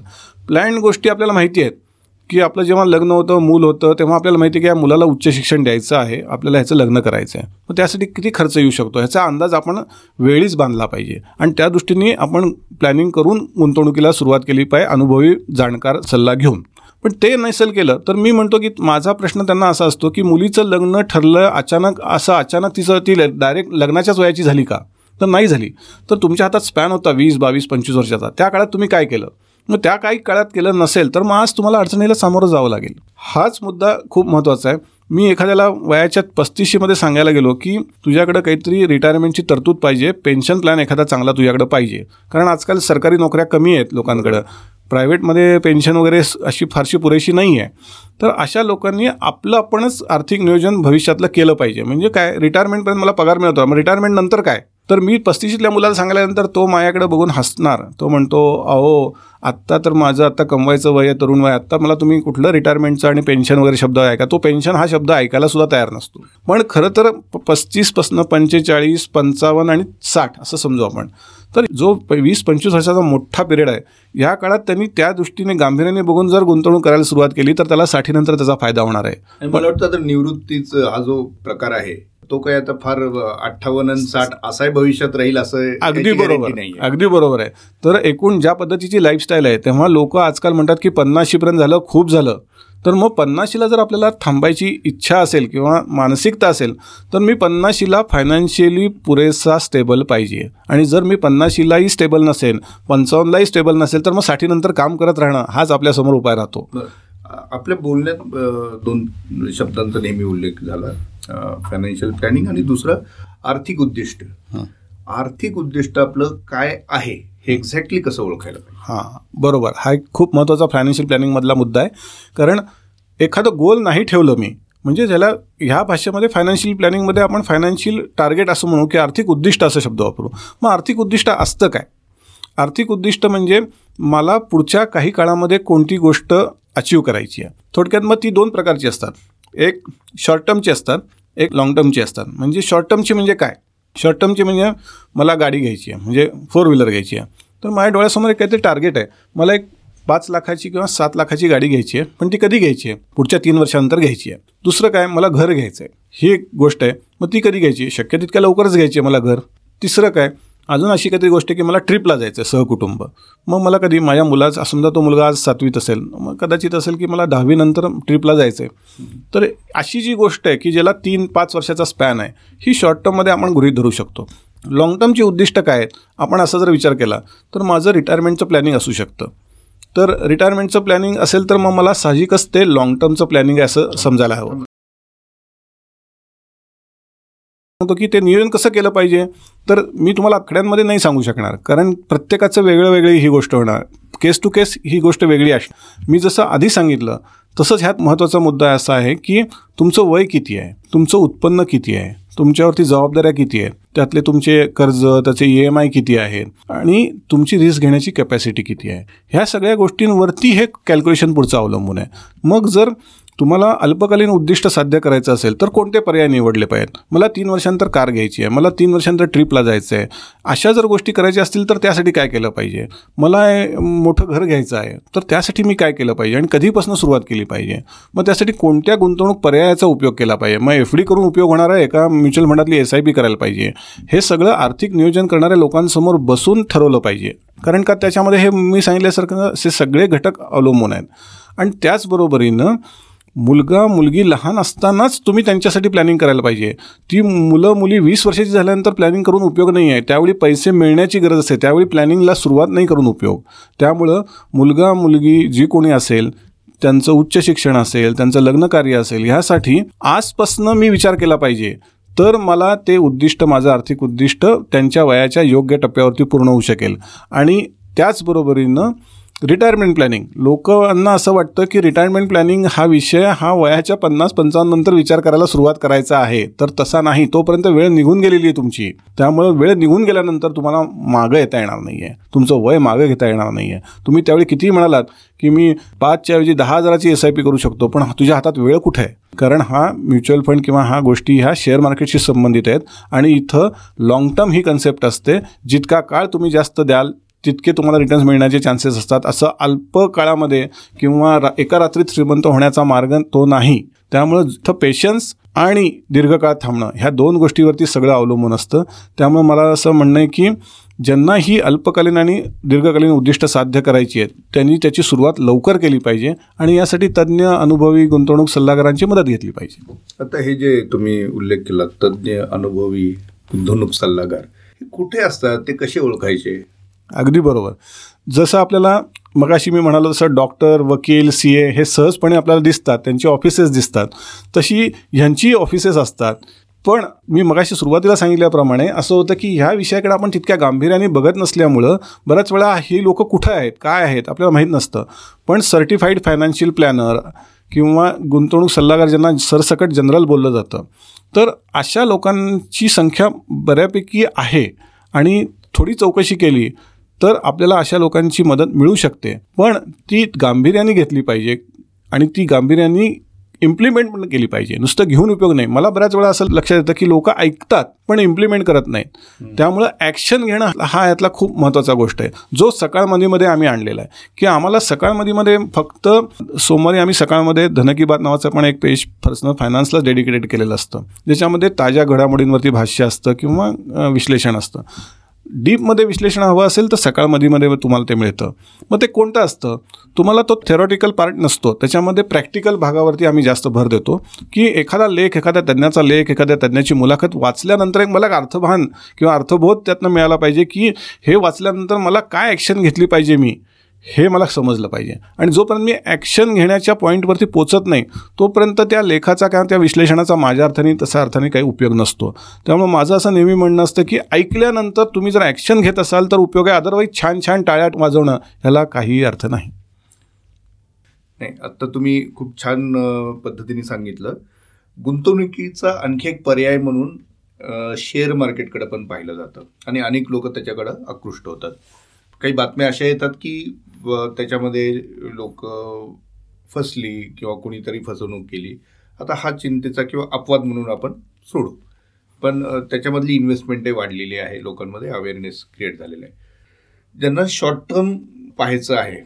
प्लॅन्ड गोष्टी आपल्याला माहिती आहेत की आपलं जेव्हा लग्न होतं, मूल होतं, तेव्हा आपल्याला माहिती आहे की या मुलाला उच्च शिक्षण द्यायचं आहे, आपल्याला ह्याचं लग्न करायचं आहे, मग त्यासाठी किती खर्च येऊ शकतो ह्याचा अंदाज आपण वेळीच बांधला पाहिजे, आणि त्या दृष्टीने आपण प्लॅनिंग करून गुंतवणुकीला सुरुवात केली पाहिजे अनुभवी जाणकार सल्ला घेऊन. पण ते नसेल केलं तर मी म्हणतो की माझा प्रश्न त्यांना असा असतो की मुलीचं लग्न ठरलं अचानक, असं अचानक तिचं ती डायरेक्ट लग्नाच्याच वयाची झाली का? तर नाही झाली. तर तुमच्या हातात स्पॅन होता वीस बावीस पंचवीस वर्षाचा, त्या काळात तुम्ही काय केलं? मग त्या काही काळात केलं नसेल तर मग आज तुम्हाला अडचणीला सामोरं जावं लागेल. हाच मुद्दा खूप महत्त्वाचा आहे. मी एखाद्याला वयाच्या पस्तीशीमध्ये सांगायला गेलो की तुझ्याकडं काहीतरी रिटायरमेंटची तरतूद पाहिजे, पेन्शन प्लॅन एखादा चांगला तुझ्याकडं पाहिजे, कारण आजकाल सरकारी नोकऱ्या कमी आहेत लोकांकडं, प्रायव्हेटमध्ये पेन्शन वगैरे अशी फारशी पुरेशी नाही आहे. तर अशा लोकांनी आपलं आपणच आर्थिक नियोजन भविष्यातलं केलं पाहिजे. म्हणजे काय, रिटायरमेंटपर्यंत मला पगार मिळतो, मग रिटायरमेंट नंतर काय? तर मी पस्तीशीतल्या मुलाला सांगल्यानंतर तो माझ्याकडे बघून हसणार. तो म्हणतो, अहो आत्ता तर माझं आत्ता कमवायचं वय आहे, तरुण वय, आत्ता मला तुम्ही कुठलं रिटायरमेंटचं आणि पेन्शन वगैरे शब्द ऐका. तो पेन्शन हा शब्द ऐकायला सुद्धा तयार नसतो. पण खरं तर पस्तीसपासून पंचेचाळीस, पंचावन्न आणि साठ असं समजू आपण. तर जो वीस पंचवीस वर्षाचा मोठा पिरियड आहे, या काळात त्यांनी त्या दृष्टीने गांभीर्याने बघून जर गुंतवणूक करायला सुरुवात केली तर त्याला साठीनंतर त्याचा फायदा होणार आहे. मला वाटतं तर निवृत्तीचा हा जो प्रकार आहे तो काय आता फार अठ्ठावन्न साठ असाही भविष्यात राहील असं अगदी बरोबर नाही. अगदी बरोबर आहे. तर एकूण ज्या पद्धतीची लाईफस्टाईल आहे तेव्हा लोक आजकाल म्हणतात की पन्नाशीपर्यंत झालं खूप झालं. तर मग पन्नाशीला जर आपल्याला थांबायची इच्छा असेल किंवा मानसिकता असेल तर मी पन्नाशीला फायनान्शियली पुरेसा स्टेबल पाहिजे. आणि जर मी पन्नाशीलाही स्टेबल नसेल, पंचावन्नलाही स्टेबल नसेल, तर मग साठीनंतर काम करत राहणं हाच आपल्यासमोर उपाय राहतो. आपल्या बोलण्यात दोन शब्दांचा नेहमी उल्लेख झाला, फायनान्शियल प्लॅनिंग आणि दुसरं आर्थिक उद्दिष्ट. आर्थिक उद्दिष्ट आपलं काय आहे हे एक्झॅक्टली कसं ओळखायला पाहिजे? हां बरोबर, हा एक खूप महत्त्वाचा फायनान्शियल प्लॅनिंगमधला मुद्दा आहे. कारण एखादं गोल नाही ठेवलं मी, म्हणजे ज्याला ह्या भाषेमध्ये फायनान्शियल प्लॅनिंगमध्ये आपण फायनान्शियल टार्गेट असं म्हणू की आर्थिक उद्दिष्ट असं शब्द वापरू. मग आर्थिक उद्दिष्ट असतं काय? आर्थिक उद्दिष्ट म्हणजे मला पुढच्या काही काळामध्ये कोणती गोष्ट अचीव करायची आहे. थोडक्यात मग ती दोन प्रकारची असतात, एक शॉर्ट टर्मची असतात, एक लाँग टर्मची असतात. म्हणजे शॉर्ट टर्मची म्हणजे काय? शॉर्ट टर्मची म्हणजे मला गाडी घ्यायची आहे, म्हणजे फोर व्हीलर घ्यायची आहे. तर माझ्या डोळ्यासमोर एक काहीतरी टार्गेट आहे, मला एक पाच लाखाची किंवा सात लाखाची गाडी घ्यायची आहे, पण ती कधी घ्यायची आहे? पुढच्या तीन वर्षानंतर घ्यायची आहे. दुसरं काय, मला घर घ्यायचं आहे, ही एक गोष्ट आहे, मग ती कधी घ्यायची? शक्य तितक्या लवकरच घ्यायची आहे मला घर. तिसरं काय, अजून अशी काहीतरी गोष्ट की मला ट्रिपला जायचं आहे सहकुटुंब, मग मला कधी माझ्या मुलाचा, समजा तो मुलगा आज सातवीत असेल, मग कदाचित असेल की मला दहावीनंतर ट्रिपला जायचं आहे. तर अशी जी गोष्ट आहे की ज्याला तीन पाच वर्षाचा स्पॅन आहे, ही शॉर्ट टर्ममध्ये आपण गृहीत धरू शकतो. लाँग टर्मची उद्दिष्ट काय आहेत आपण असा जर विचार केला तर माझं रिटायरमेंटचं प्लॅनिंग असू शकतं. तर रिटायरमेंटचं प्लॅनिंग असेल तर मग मला साहजिकच ते लाँग टर्मचं प्लॅनिंग आहे असं समजायला हवं. तो की ते नियोजन कसं केलं पाहिजे तर मी तुम्हाला आकड्यांमध्ये नाही सांगू शकणार, कारण प्रत्येकाचं वेगळं वेगळी ही गोष्ट होणार, केस टू केस ही गोष्ट वेगळी असणार. मी जसं आधी सांगितलं तसंच ह्यात महत्त्वाचा मुद्दा असा आहे की तुमचं वय किती आहे, तुमचं उत्पन्न किती आहे, तुमच्यावरती जबाबदाऱ्या किती आहेत, त्यातले तुमचे कर्ज, त्याचे ई एम आय किती आहेत आणि तुमची रिस्क घेण्याची कॅपॅसिटी किती आहे. ह्या सगळ्या गोष्टींवरती हे कॅल्क्युलेशन पुढचं अवलंबून आहे. मग जर तुम्हाला अल्पकालीन उद्दिष्ट साध्य करायचं असेल तर कोणते पर्याय निवडले पाहिजेत? मला तीन वर्षांतर कार घ्यायची आहे, मला तीन वर्षांतर ट्रिपला जायचं आहे, अशा जर गोष्टी करायच्या असतील तर त्यासाठी काय केलं पाहिजे? मला मोठं घर घ्यायचं आहे तर त्यासाठी मी काय केलं पाहिजे आणि कधीपासून सुरुवात केली पाहिजे? मग त्यासाठी कोणत्या गुंतवणूक पर्यायाचा उपयोग केला पाहिजे? मग एफ डी करून उपयोग होणार आहे का म्युच्युअल फंडातली एस आय पी करायला पाहिजे? हे सगळं आर्थिक नियोजन करणाऱ्या लोकांसमोर बसून ठरवलं पाहिजे, कारण का त्याच्यामध्ये हे मी सांगितल्यासारखं असे सगळे घटक अवलंबून आहेत. आणि त्याचबरोबरीनं मुलगा मुलगी लहान असतानाच तुम्ही त्यांच्यासाठी प्लॅनिंग करायला पाहिजे. ती मुलं मुली वीस वर्षाची झाल्यानंतर प्लॅनिंग करून उपयोग नाही आहे, त्यावेळी पैसे मिळण्याची गरज असते, त्यावेळी प्लॅनिंगला सुरुवात नाही करून उपयोग. त्यामुळं मुलगा मुलगी जी कोणी असेल, त्यांचं उच्च शिक्षण असेल, त्यांचं लग्नकार्य असेल, ह्यासाठी आजपासनं मी विचार केला पाहिजे तर मला ते उद्दिष्ट, माझं आर्थिक उद्दिष्ट त्यांच्या वयाच्या योग्य टप्प्यावरती पूर्ण होऊ शकेल. आणि त्याचबरोबरीनं रिटायरमेंट प्लॅनिंग, लोकांना असं वाटतं की रिटायरमेंट प्लॅनिंग हा विषय हा वयाच्या पन्नास पंचावन्न नंतर विचार करायला सुरुवात करायचा आहे, तर तसा नाही. तोपर्यंत वेळ निघून गेलेली आहे तुमची, त्यामुळे वेळ निघून गेल्यानंतर तुम्हाला मागं येता येणार नाही आहे, तुमचं वय मागं घेता येणार नाही आहे. तुम्ही त्यावेळी कितीही म्हणालात की मी पाचच्या ऐवजी दहा हजाराची एस आय पी करू शकतो, पण तुझ्या हातात वेळ कुठे आहे? कारण हा म्युच्युअल फंड किंवा ह्या गोष्टी ह्या शेअर मार्केटशी संबंधित आहेत आणि इथं लाँग टर्म ही कन्सेप्ट असते. जितका काळ तुम्ही जास्त द्याल तितके तुम्हाला रिटर्न्स मिळण्याचे चान्सेस असतात. असं अल्प काळामध्ये किंवा रा एका रात्रीत श्रीमंत होण्याचा मार्ग तो नाही. त्यामुळं इथं पेशन्स आणि दीर्घकाळ थांबणं ह्या दोन गोष्टीवरती सगळं अवलंबून असतं. त्यामुळे मला असं म्हणणं आहे की ज्यांना ही अल्पकालीन आणि दीर्घकालीन उद्दिष्ट साध्य करायची आहेत त्यांनी त्याची सुरुवात लवकर केली पाहिजे आणि यासाठी तज्ज्ञ, अनुभवी गुंतवणूक सल्लागारांची मदत घेतली पाहिजे. आता हे जे तुम्ही उल्लेख केला, तज्ज्ञ, अनुभवी गुंतवणूक सल्लागार, हे कुठे असतात, ते कसे ओळखायचे? अगदी बरोबर. जसं आपल्याला मगाशी मी म्हणालो तसं डॉक्टर, वकील, सी ए हे सहजपणे आपल्याला दिसतात, त्यांची ऑफिसेस दिसतात, तशी ह्यांची ऑफिसेस असतात. पण मी मगाशी सुरुवातीला सांगितल्याप्रमाणे असं होतं की ह्या विषयाकडे आपण तितक्या गांभीर्याने बघत नसल्यामुळं बऱ्याच वेळा ही लोकं कुठं आहेत, काय आहेत आपल्याला माहीत नसतं. पण सर्टिफाईड फायनान्शियल प्लॅनर किंवा गुंतवणूक सल्लागार, ज्यांना सरसकट जनरल बोललं जातं, तर अशा लोकांची संख्या बऱ्यापैकी आहे आणि थोडी चौकशी केली तर आपल्याला अशा लोकांची मदत मिळू शकते. पण ती गांभीर्याने घेतली पाहिजे आणि ती गांभीर्याने इम्प्लिमेंट पण केली पाहिजे. नुसतं घेऊन उपयोग नाही. मला बऱ्याच वेळा असं लक्षात येतं की लोक ऐकतात पण इम्प्लिमेंट करत नाहीत. त्यामुळं ॲक्शन घेणं हा यातला खूप महत्त्वाचा गोष्ट आहे, जो सकाळ मनीमध्ये आम्ही आणलेला आहे. की आम्हाला सकाळ मनीमध्ये फक्त सोमवारी आम्ही सकाळमध्ये धन की बात नावाचं पण एक पेज पर्सनल फायनान्सला डेडिकेटेड केलेलं असतं, ज्याच्यामध्ये ताज्या घडामोडींवरती भाष्य असतं किंवा विश्लेषण असतं. डीपमध्ये विश्लेषण हवं असेल तर सकाळमधीमध्ये तुम्हाला ते मिळतं. मग ते कोणतं असतं, तुम्हाला तो थेरॉटिकल पार्ट नसतो, त्याच्यामध्ये प्रॅक्टिकल भागावरती आम्ही जास्त भर देतो. की एखादा लेख, एखाद्या तज्ज्ञाचा लेख, एखाद्या तज्ज्ञाची मुलाखत वाचल्यानंतर एक मला अर्थभान किंवा अर्थबोध त्यातनं मिळाला पाहिजे की हे वाचल्यानंतर मला काय ॲक्शन घेतली पाहिजे मी, हे मला समजलं पाहिजे. आणि जोपर्यंत मी ॲक्शन घेण्याच्या पॉईंटवरती पोचत नाही तोपर्यंत त्या लेखाचा किंवा त्या विश्लेषणाचा माझ्या अर्थाने तसा अर्थाने काही उपयोग नसतो. त्यामुळे माझं असं नेहमी म्हणणं असतं की ऐकल्यानंतर तुम्ही जर ॲक्शन घेत असाल तर उपयोग आहे, अदरवाईज छान छान टाळ्या वाजवणं ह्याला काहीही अर्थ नाही. नाही, आत्ता तुम्ही खूप छान पद्धतीने सांगितलं. गुंतवणुकीचा आणखी एक पर्याय म्हणून शेअर मार्केटकडे पण पाहिलं जातं आणि अनेक लोक त्याच्याकडे आकृष्ट होतात. काही बातम्या अशा येतात की त्याच्यामध्ये लोक फसली किंवा कोणीतरी फसवणूक केली. आता हा चिंतेचा किंवा अपवाद म्हणून आपण सोडू, पण त्याच्यामधली इन्व्हेस्टमेंटही वाढलेली आहे, लोकांमध्ये अवेअरनेस क्रिएट झालेला आहे. ज्यांना शॉर्ट टर्म पाहायचं आहे,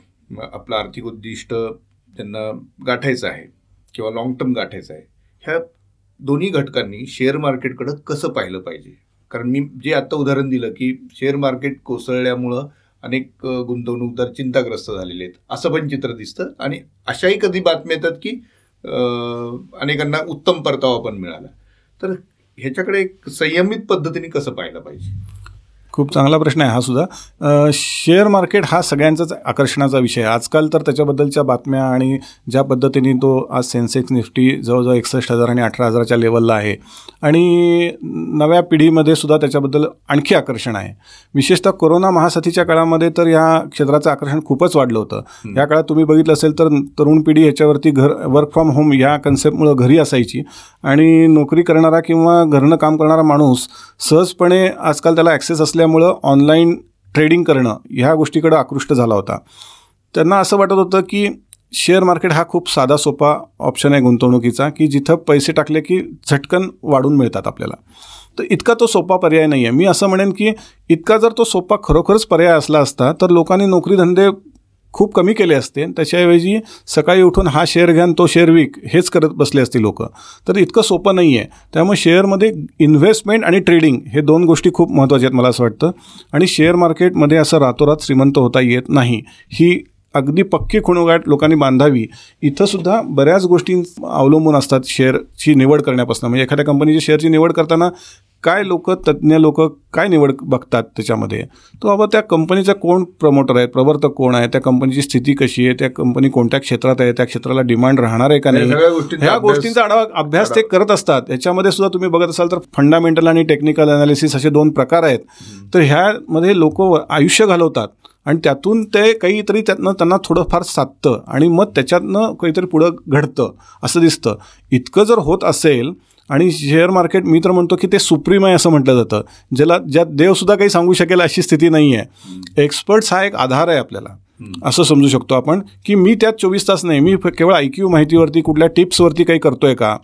आपलं आर्थिक उद्दिष्ट त्यांना गाठायचं आहे किंवा लाँग टर्म गाठायचं आहे, ह्या दोन्ही घटकांनी शेअर मार्केटकडं कसं पाहिलं पाहिजे? कारण मी जे आत्ता उदाहरण दिलं की शेअर मार्केट कोसळल्यामुळं अनेक गुंतवणूकदार चिंताग्रस्त झालेले आहेत, असं पण चित्र दिसतं. आणि अशाही कधी बातम्या येतात की अनेकांना उत्तम परतावा पण मिळाला. तर ह्याच्याकडे एक संयमित पद्धतीने कसं पाहायला पाहिजे? खूप चांगला प्रश्न आहे हा सुद्धा. शेअर मार्केट हा सगळ्यांचाच आकर्षणाचा विषय आहे आजकाल. तर त्याच्याबद्दलच्या बातम्या आणि ज्या पद्धतीने तो आज सेन्सेक्स, निफ्टी जवळजवळ एकसष्ट हजार आणि अठरा हजाराच्या लेवलला आहे आणि नव्या पिढीमध्ये सुद्धा त्याच्याबद्दल आणखी आकर्षण आहे. विशेषतः कोरोना महासाथीच्या काळामध्ये तर या क्षेत्राचं आकर्षण खूपच वाढलं होतं. या काळात तुम्ही बघितलं असेल तर तरुण पिढी ह्याच्यावरती घर वर्क फ्रॉम होम या कन्सेप्टमुळं घरी असायची आणि नोकरी करणारा किंवा घरनं काम करणारा माणूस सहजपणे आजकाल त्याला ॲक्सेस असल्या मुळे ऑनलाईन ट्रेडिंग करणं ह्या गोष्टीकडे आकृष्ट झाला होता. त्यांना असं वाटत होतं की शेअर मार्केट हा खूप साधा सोपा ऑप्शन आहे गुंतवणुकीचा, की जिथं पैसे टाकले की झटकन वाढून मिळतात आपल्याला. तर इतका तो सोपा पर्याय नाही आहे. मी असं म्हणेन की इतका जर तो सोपा खरोखरच पर्याय असला असता तर लोकांनी नोकरी धंदे खूप कमी केले असते. त्याच्याऐवजी सकाळी उठून हा शेअर घ्या आणि तो शेअर विक हेच करत बसले असते लोक. तर इतकं सोपं नाही आहे. त्यामुळे शेअरमध्ये इन्व्हेस्टमेंट आणि ट्रेडिंग हे दोन गोष्टी खूप महत्त्वाच्या आहेत मला असं वाटतं. आणि शेअर मार्केटमध्ये असं रातोरात श्रीमंत होता येत नाही, ही अगदी पक्की खुणगाठ लोकांनी बांधावी. इथंसुद्धा बऱ्याच गोष्टी अवलंबून असतात शेअरची निवड करण्यापासून. म्हणजे एखाद्या कंपनीच्या शेअरची निवड करताना काय लोक, तज्ज्ञ लोक काय निवड बघतात त्याच्यामध्ये, तो बाबा त्या कंपनीचा कोण प्रमोटर आहे, प्रवर्तक कोण आहे, त्या कंपनीची स्थिती कशी आहे, त्या कंपनी कोणत्या क्षेत्रात आहे, त्या क्षेत्राला डिमांड राहणार आहे का नाही, ह्या गोष्टींचा आढावा अभ्यास ते करत असतात. याच्यामध्ये सुद्धा तुम्ही बघत असाल तर फंडामेंटल आणि टेक्निकल अनालिसिस असे दोन प्रकार आहेत. तर ह्यामध्ये लोक आयुष्य घालवतात आणि त्यातून ते काहीतरी त्यातनं त्यांना थोडंफार साधतं आणि मग त्याच्यातनं काहीतरी पुढं घडतं असं दिसतं. इतकं जर होत असेल, आणि शेअर मार्केट मी तर म्हणतो की ते सुप्रीम आहे असं म्हटलं जातं, ज्याला ज्यात देवसुद्धा काही सांगू शकेल अशी स्थिती नाही आहे. एक्सपर्ट्स हा एक आधार आहे आपल्याला असं समजू शकतो आपण. की मी त्यात चोवीस तास नाही, मी केवळ ऐक्यू माहितीवरती, कुठल्या टिप्सवरती काही करतोय का,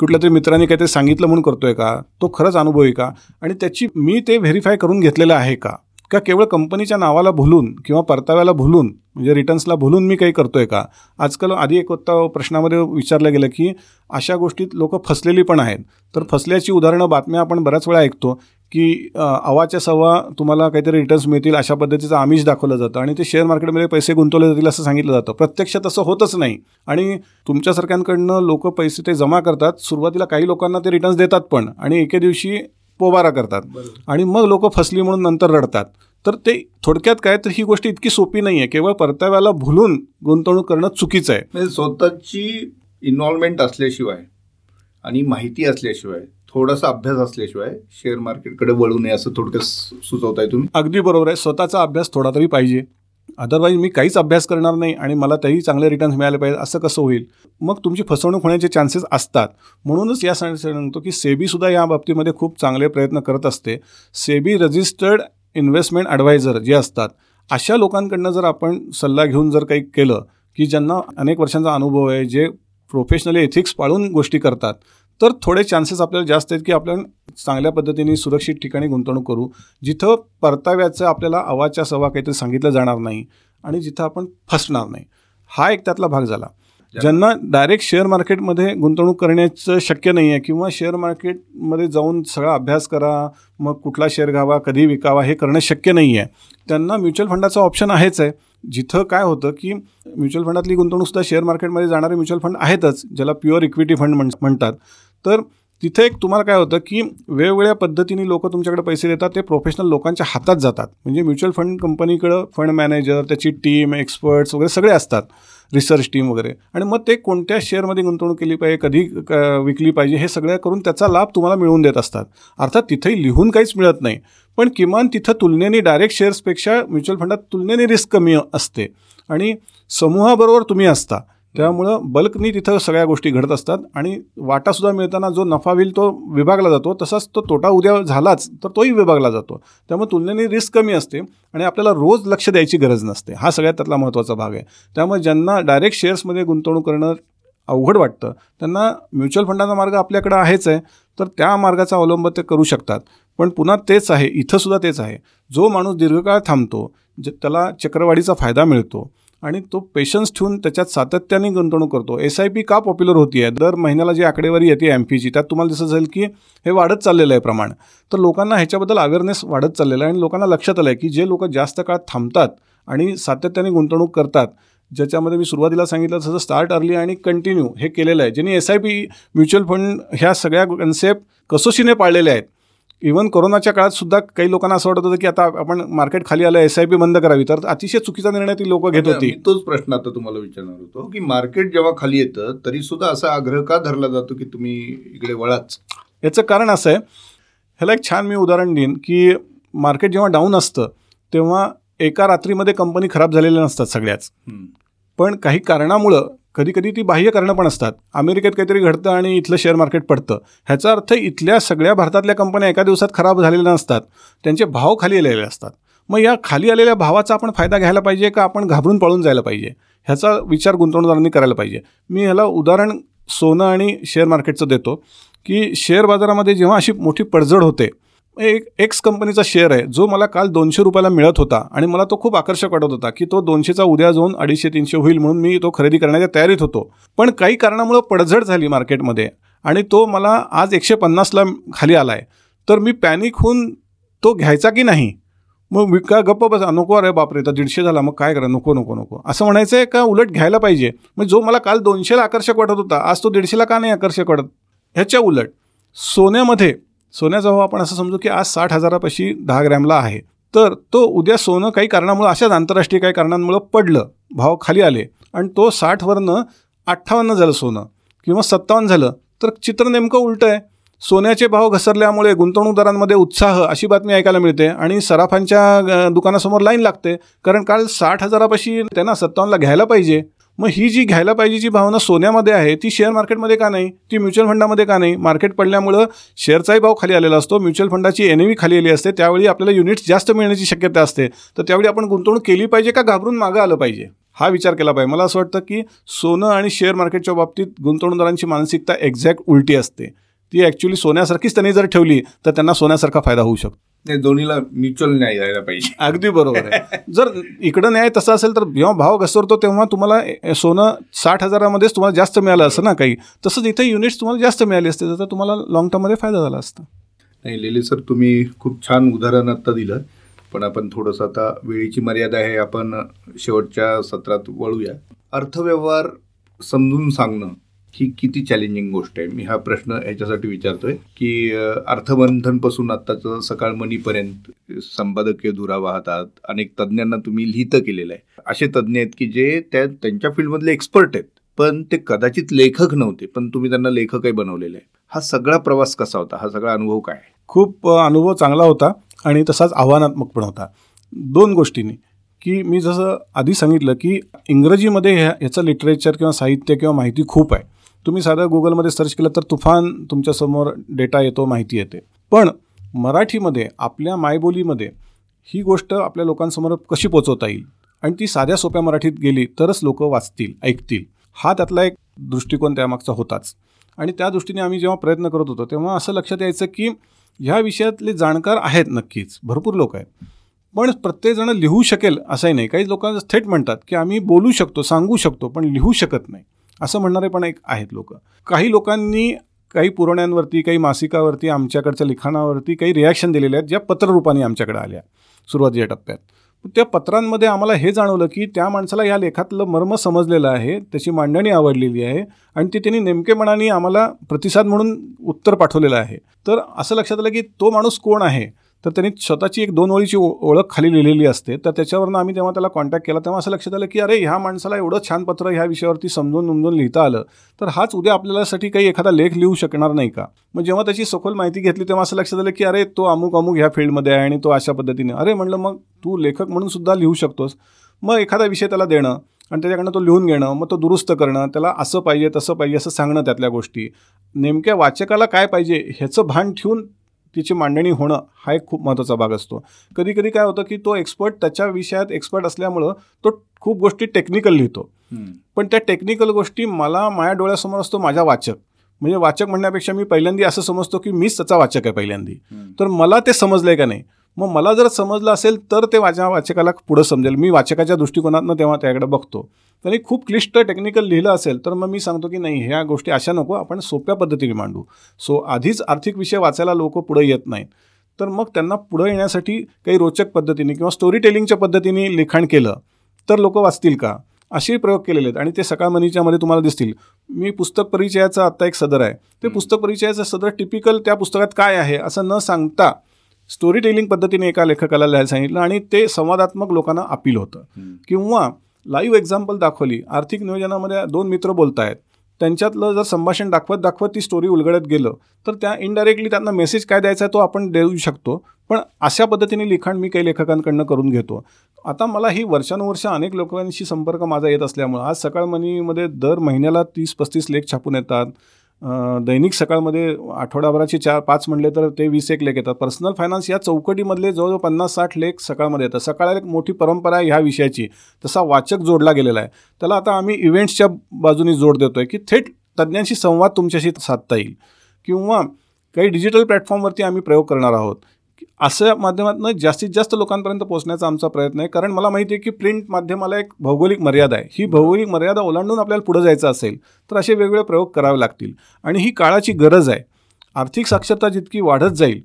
कुठल्या तरी मित्रांनी काहीतरी सांगितलं म्हणून करतोय का, तो खरंच अनुभव आहे का, आणि त्याची मी ते व्हेरीफाय करून घेतलेलं आहे का, का केवळ कंपनीच्या नावाला भुलून किंवा परताव्याला भुलून म्हणजे रिटर्न्सला भुलून मी काही करतोय का. आजकाल आधी एक होता प्रश्नामध्ये विचारलं गेलं की अशा गोष्टीत लोक फसलेली पण आहेत. तर फसल्याची उदाहरणं बातम्या आपण बऱ्याच वेळा ऐकतो की अवाच्या सव्वा तुम्हाला काहीतरी रिटर्न्स मिळतील अशा पद्धतीचं आमिष दाखवलं जातं आणि ते शेअर मार्केटमध्ये पैसे गुंतवले जातील असं सांगितलं जातं. प्रत्यक्ष तसं होतच नाही. आणि तुमच्यासारख्यांकडनं लोक पैसे ते जमा करतात, सुरुवातीला काही लोकांना ते रिटर्न्स देतात पण, आणि एके दिवशी पोबारा करतात आणि मग लोक फसली म्हणून नंतर रडतात. तर ते थोडक्यात काय, तर ही गोष्ट इतकी सोपी नाही आहे. केवळ परताव्याला भुलून गुंतवणूक करणं चुकीचं आहे. म्हणजे स्वतःची इन्व्हॉल्वमेंट असल्याशिवाय आणि माहिती असल्याशिवाय, थोडासा अभ्यास असल्याशिवाय शेअर मार्केटकडे वळू नये असं थोडक्यात सुचवताय तुम्ही. अगदी बरोबर आहे. स्वतःचा अभ्यास थोडा तरी पाहिजे. अदरवाईज मी काहीच अभ्यास करणार नाही आणि मला त्याही चांगले रिटर्न्स मिळाले पाहिजे असं कसं होईल. मग तुमची फसवणूक होण्याचे चान्सेस असतात. म्हणूनच या सांगतो की सेबीसुद्धा या बाबतीमध्ये खूप चांगले प्रयत्न करत असते. सेबी रजिस्टर्ड इन्व्हेस्टमेंट ॲडवायझर जे असतात अशा लोकांकडनं जर आपण सल्ला घेऊन जर काही केलं की ज्यांना अनेक वर्षांचा अनुभव आहे, जे प्रोफेशनली एथिक्स पाळून गोष्टी करतात, तर थोडे चान्सेस आपल्याला जास्त आहेत की आपण चांगल्या पद्धतीने सुरक्षित ठिकाणी गुंतवणूक करू, जिथं परताव्याचं आपल्याला अवाच्या सवा काहीतरी सांगितलं जाणार नाही आणि जिथं आपण फसणार नाही. हा एक त्यातला भाग झाला. ज्यांना डायरेक्ट शेअर मार्केटमध्ये गुंतवणूक करण्याचं शक्य नाही आहे किंवा शेअर मार्केटमध्ये जाऊन सगळा अभ्यास करा, मग कुठला शेअर घ्यावा, कधी विकावा हे करणं शक्य नाही आहे, त्यांना म्युच्युअल फंडाचा ऑप्शन आहेच आहे. जिथं काय होतं की म्युच्युअल फंडातली गुंतवणूकसुद्धा शेअर मार्केटमध्ये जाणारे म्युच्युअल फंड आहेतच, ज्याला प्युअर इक्विटी फंड म्हण म्हणतात तर तिथे एक तुम्हाला काय होतं की वेगवेगळ्या पद्धतीने लोक तुमच्याकडे पैसे देतात, ते प्रोफेशनल लोकांच्या हातात जातात. म्हणजे म्युच्युअल फंड कंपनीकडं फंड मॅनेजर, त्याची टीम, एक्सपर्ट्स वगैरे सगळे असतात, रिसर्च टीम वगैरे, आणि मग ते कोणत्या शेअरमध्ये गुंतवणूक केली पाहिजे, कधी विकली पाहिजे हे सगळं करून त्याचा लाभ तुम्हाला मिळवून देत असतात. अर्थात तिथेही लिहून काहीच मिळत नाही, पण किमान तिथं तुलनेने डायरेक्ट शेअर्सपेक्षा म्युच्युअल फंडात तुलनेने रिस्क कमी असते आणि समूहाबरोबर तुम्ही असता, त्यामुळं बल्कनी तिथं सगळ्या गोष्टी घडत असतात आणि वाटासुद्धा मिळताना जो नफा होईल तो विभागला जातो, तसाच तो तोटा उद्या झालाच तर तोही विभागला जातो. त्यामुळे तुलनेने रिस्क कमी असते आणि आपल्याला रोज लक्ष द्यायची गरज नसते. हा सगळ्यात त्यातला महत्त्वाचा भाग आहे. त्यामुळे ज्यांना डायरेक्ट शेअर्समध्ये गुंतवणूक करणं अवघड वाटतं त्यांना म्युच्युअल फंडाचा मार्ग आपल्याकडे आहेच आहे, तर त्या मार्गाचा अवलंब ते करू शकतात. पण पुन्हा तेच आहे, इथंसुद्धा तेच आहे, जो माणूस दीर्घकाळ थांबतो त्याला चक्रवाढीचा फायदा मिळतो आणि तो पेशन्स ठेवून त्याच्यात सातत्याने गुंतवणूक करतो. एस आय पी का पॉप्युलर होती आहे, दर महिन्याला जी आकडेवारी येते एम पीची त्यात तुम्हाला दिसत जाईल की हे वाढत चाललेलं आहे प्रमाण. तर लोकांना ह्याच्याबद्दल अवेअरनेस वाढत चाललेला आहे आणि लोकांना लक्षात आलं आहे की जे लोक जास्त काळ थांबतात आणि सातत्याने गुंतवणूक करतात, ज्याच्यामध्ये मी सुरुवातीला सांगितलं तसं स्टार्ट अर्ली आणि कंटिन्यू हे केलेलं आहे, ज्यांनी S I P mutual fund ह्या सगळ्या कन्सेप्ट कसोशीने पाळलेल्या आहेत. इव्हन कोरोनाच्या काळात सुद्धा काही लोकांना असं वाटत होतं की आता आपण मार्केट खाली आलं, एस आय पी बंद करावी, तर अतिशय चुकीचा निर्णय ती लोकं घेत होती. तोच प्रश्न आता तुम्हाला विचारणार होतो की मार्केट जेव्हा खाली येतं तरी सुद्धा असा आग्रह का धरला जातो की तुम्ही इकडे वळाच. याचं कारण असं आहे, ह्याला एक छान मी उदाहरण देईन की मार्केट जेव्हा डाऊन असतं तेव्हा एका रात्रीमध्ये कंपनी खराब झालेल्या नसतात सगळ्याच, पण काही कारणामुळं कधी कधी ती बाह्य कारणं पण असतात. अमेरिकेत काहीतरी घडतं आणि इथलं शेअर मार्केट पडतं, ह्याचा अर्थ इथल्या सगळ्या भारतातल्या कंपन्या एका दिवसात खराब झालेल्या नसतात, त्यांचे भाव खाली आलेले असतात. मग या खाली आलेल्या भावाचा आपण फायदा घ्यायला पाहिजे का आपण घाबरून पळून जायला पाहिजे, ह्याचा विचार गुंतवणूकदारांनी करायला पाहिजे. मी ह्याला उदाहरण सोनं आणि शेअर मार्केटचं देतो की शेअर बाजारामध्ये जेव्हा अशी मोठी पडझड होते, एक एक्स कंपनीचा शेअर आहे जो मला काल दोनशे रुपयाला मिळत होता आणि मला तो खूप आकर्षक वाटत होता की तो दोनशेचा उद्या जाऊन अडीचशे तीनशे होईल म्हणून मी तो खरेदी करण्याच्या तयारीत होतो, पण काही कारणामुळं पडझड झाली मार्केटमध्ये आणि तो मला आज एकशे पन्नासला खाली आला आहे. तर मी पॅनिक होऊन तो घ्यायचा की नाही, मग विका गप्प बसा, नको अरे बापरे तर दीडशे झाला मग काय करा, नको नको नको असं म्हणायचं आहे का उलट घ्यायला पाहिजे. म्हणजे जो मला काल दोनशेला आकर्षक वाटत होता आज तो दीडशेला का नाही आकर्षक वाटत. ह्याच्या उलट सोन्यामध्ये, सोन्याचा भाव आपण असं समजू की आज साठ हजारापाशी दहा ग्रॅमला आहे, तर तो उद्या सोनं काही कारणामुळं अशाच आंतरराष्ट्रीय काही कारणांमुळं पडलं, भाव खाली आले आणि तो साठवरनं अठ्ठावन्न झालं सोनं किंवा सत्तावन्न झालं, तर चित्र नेमकं उलटं आहे. सोन्याचे भाव घसरल्यामुळे गुंतवणूकदारांमध्ये उत्साह अशी बातमी ऐकायला मिळते आणि सराफांच्या दुकानासमोर लाईन लागते, कारण काल साठ हजारापाशी त्यांना सत्तावन्नला घ्यायला पाहिजे. मग ही जी घ्यायला पाहिजेची भावना सोन्यामध्ये आहे ती शेअर मार्केटमध्ये का नाही, ती म्युच्युअल फंडामध्ये का नाही. मार्केट पडल्यामुळं शेअरचाही भाव खाली आलेला असतो, म्युच्युअल फंडाची एन ए व्ही खाली आली असते, त्यावेळी आपल्याला युनिट्स जास्त मिळण्याची शक्यता असते, तर त्यावेळी आपण गुंतवणूक केली पाहिजे का घाबरून मागं आलं पाहिजे, हा विचार केला पाहिजे. मला असं वाटतं की सोनं आणि शेअर मार्केटच्या बाबतीत गुंतवणूकदारांची मानसिकता एक्झॅक्ट उलटी असते. ती ॲक्च्युली सोन्यासारखीच त्यांनी जर ठेवली तर त्यांना सोन्यासारखा फायदा होऊ शकतो. ते दोन्हीला म्युच्युअल न्याय द्यायला पाहिजे. अगदी बरोबर आहे. जर इकडं न्याय तसा असेल तर जेव्हा भाव घसरतो तेव्हा तुम्हाला सोनं साठ हजारामध्येच तुम्हाला जास्त मिळालं असं ना काही, तसंच इथे युनिट्स तुम्हाला जास्त मिळाली असते तर तुम्हाला लाँग टर्ममध्ये फायदा झाला असता. नाही लेले सर, तुम्ही खूप छान उदाहरण आत्ता दिलं, पण आपण थोडंसं आता वेळेची मर्यादा आहे, आपण शेवटच्या सत्रात वळूया. अर्थव्यवहार समजून सांगणं ही किती चॅलेंजिंग गोष्ट आहे. मी हा प्रश्न ह्याच्यासाठी विचारतोय की अर्थमंथनपासून आत्ताचं सकाळ मनीपर्यंत संपादकीय धुरा वाहतात, अनेक तज्ज्ञांना तुम्ही लिहितं केलेलं आहे. असे तज्ज्ञ आहेत की जे त्या त्यांच्या फील्डमधले एक्सपर्ट आहेत पण ते कदाचित लेखक नव्हते, पण तुम्ही त्यांना लेखकही बनवलेलं आहे. हा सगळा प्रवास कसा होता, हा सगळा अनुभव काय? खूप अनुभव चांगला होता आणि तसाच आव्हानात्मक पण होता दोन गोष्टींनी. की मी जसं आधी सांगितलं की इंग्रजीमध्ये ह्या ह्याचं लिटरेचर किंवा साहित्य किंवा माहिती खूप आहे. तुम्ही साधा गुगलमध्ये सर्च केलं तर तुफान तुमच्यासमोर डेटा येतो, माहिती येते. पण मराठीमध्ये आपल्या मायबोलीमध्ये ही गोष्ट आपल्या लोकांसमोर कशी पोचवता येईल आणि ती साध्या सोप्या मराठीत गेली तरच लोक वाचतील, ऐकतील, हा त्यातला एक दृष्टिकोन त्यामागचा होताच. आणि त्या दृष्टीने आम्ही जेव्हा प्रयत्न करत होतो तेव्हा असं लक्षात यायचं की ह्या विषयातले जाणकार आहेत नक्कीच, भरपूर लोक आहेत, पण प्रत्येकजण लिहू शकेल असंही नाही. काही लोकांना थेट म्हणतात की आम्ही बोलू शकतो, सांगू शकतो, पण लिहू शकत नाही, असं म्हणणारे पण एक आहेत लोक. काही लोकांनी काही पुरवण्यांवरती, काही मासिकावरती, आमच्याकडच्या लिखाणावरती काही रिॲक्शन दिलेल्या आहेत, ज्या पत्ररूपाने आमच्याकडे आल्या सुरुवातीच्या टप्प्यात. त्या पत्रांमध्ये आम्हाला हे जाणवलं की त्या माणसाला या लेखातलं मर्म समजलेलं आहे, त्याची मांडणी आवडलेली आहे आणि ते त्यांनी नेमकेपणाने आम्हाला प्रतिसाद म्हणून उत्तर पाठवलेलं आहे. तर असं लक्षात आलं की तो माणूस कोण आहे, तर त्यांनी स्वतःची एक दोन ओळीची ओळख खाली लिहिलेली असते. तर त्याच्यावरनं आम्ही तेव्हा त्याला कॉन्टॅक्ट केला, तेव्हा असं लक्षात आलं की अरे ह्या माणसाला एवढं छान पत्र ह्या विषयावरती समजून उमजून लिहिता आलं, तर हाच उद्या आपल्यासाठी काही एखादा लेख लिहू शकणार नाही का? मग जेव्हा त्याची सखोल माहिती घेतली तेव्हा असं लक्षात आलं की अरे तो अमुक अमुक ह्या फील्डमध्ये आहे आणि तो अशा पद्धतीने, अरे म्हटलं मग तू लेखक म्हणून सुद्धा लिहू शकतोस. मग एखादा विषय त्याला देणं आणि त्याच्याकडनं तो लिहून घेणं, मग तो दुरुस्त करणं, त्याला असं पाहिजे तसं पाहिजे असं सांगणं, त्यातल्या गोष्टी नेमक्या वाचकाला काय पाहिजे ह्याचं भान ठेवून तिची मांडणी होणं हा एक खूप महत्त्वाचा भाग असतो. कधी कधी काय होतं की तो एक्सपर्ट त्याच्या विषयात एक्सपर्ट असल्यामुळं तो खूप गोष्टी टेक्निकल लिहितो, पण त्या टेक्निकल गोष्टी मला माझ्या डोळ्यासमोर असतो माझा वाचक, म्हणजे वाचक म्हणण्यापेक्षा मी पहिल्यांदा असं समजतो की मीच त्याचा वाचक आहे पहिल्यांदा. तर मला ते समजलं आहे का नाही, मग मला जर समजलं असेल तर ते माझ्या वाचकाला पुढं समजेल, मी वाचकाच्या दृष्टिकोनातनं तेव्हा त्याकडे बघतो. त्यांनी खूप क्लिष्ट टेक्निकल लिहिलं असेल तर मग मी सांगतो की नाही ह्या गोष्टी अशा नको, आपण सोप्या पद्धतीने मांडू. सो आधीच आर्थिक विषय वाचायला लोक पुढे येत नाहीत, तर मग त्यांना पुढे येण्यासाठी काही रोचक पद्धतीने किंवा स्टोरी टेलिंगच्या पद्धतीने लिखाण केलं तर लोक वाचतील का, असे प्रयोग केलेले आहेत. आणि ते सकाळ मनीच्यामध्ये तुम्हाला दिसतील. मी पुस्तक परिचयाचा आत्ता एक सदर आहे, ते पुस्तक परिचयाचा सदर टिपिकल त्या पुस्तकात काय आहे असं न सांगता स्टोरी टेलिंग पद्धतीने एका लेखकाला लिहायला सांगितलं आणि ते संवादात्मक लोकांना अपील होतं. किंवा लाईव्ह एक्झाम्पल दाखवली, आर्थिक नियोजनामध्ये दोन मित्र बोलत आहेत, त्यांच्यातलं जर संभाषण दाखवत दाखवत ती स्टोरी उलगडत गेलं तर त्या इनडायरेक्टली त्यांना मेसेज काय द्यायचा तो आपण देऊ शकतो. पण अशा पद्धतीने लिखाण मी काही लेखकांकडनं करून घेतो. आता मला ही वर्षानुवर्ष अनेक लोकांशी संपर्क माझा येत असल्यामुळं आज सकाळ मनीमध्ये दर महिन्याला तीस पस्तीस लेख छापून येतात. दैनिक सकाळमध्ये आठवडाभराचे चार पाच म्हणले तर ते वीस एक लेख येतात. पर्सनल फायनान्स या चौकटीमधले जवळजवळ पन्नास साठ लेख सकाळमध्ये येतात. सकाळ एक मोठी परंपरा आहे ह्या विषयाची, तसा वाचक जोडला गेलेला आहे. त्याला आता आम्ही इव्हेंट्सच्या बाजूने जोड देतो आहे की थेट तज्ज्ञांशी संवाद तुमच्याशी साधता येईल. किंवा काही डिजिटल प्लॅटफॉर्मवरती आम्ही प्रयोग करणार आहोत, असं माध्यमातून जास्तीत जास्त लोकांपर्यंत पोहोचण्याचा आमचा प्रयत्न आहे. कारण मला माहिती आहे की प्रिंट माध्यमाला एक भौगोलिक मर्यादा आहे, ही भौगोलिक मर्यादा ओलांडून आपल्याला पुढे जायचं असेल तर असे वेगवेगळे प्रयोग करावे लागतील आणि ही काळाची गरज आहे. आर्थिक साक्षरता जितकी वाढत जाईल,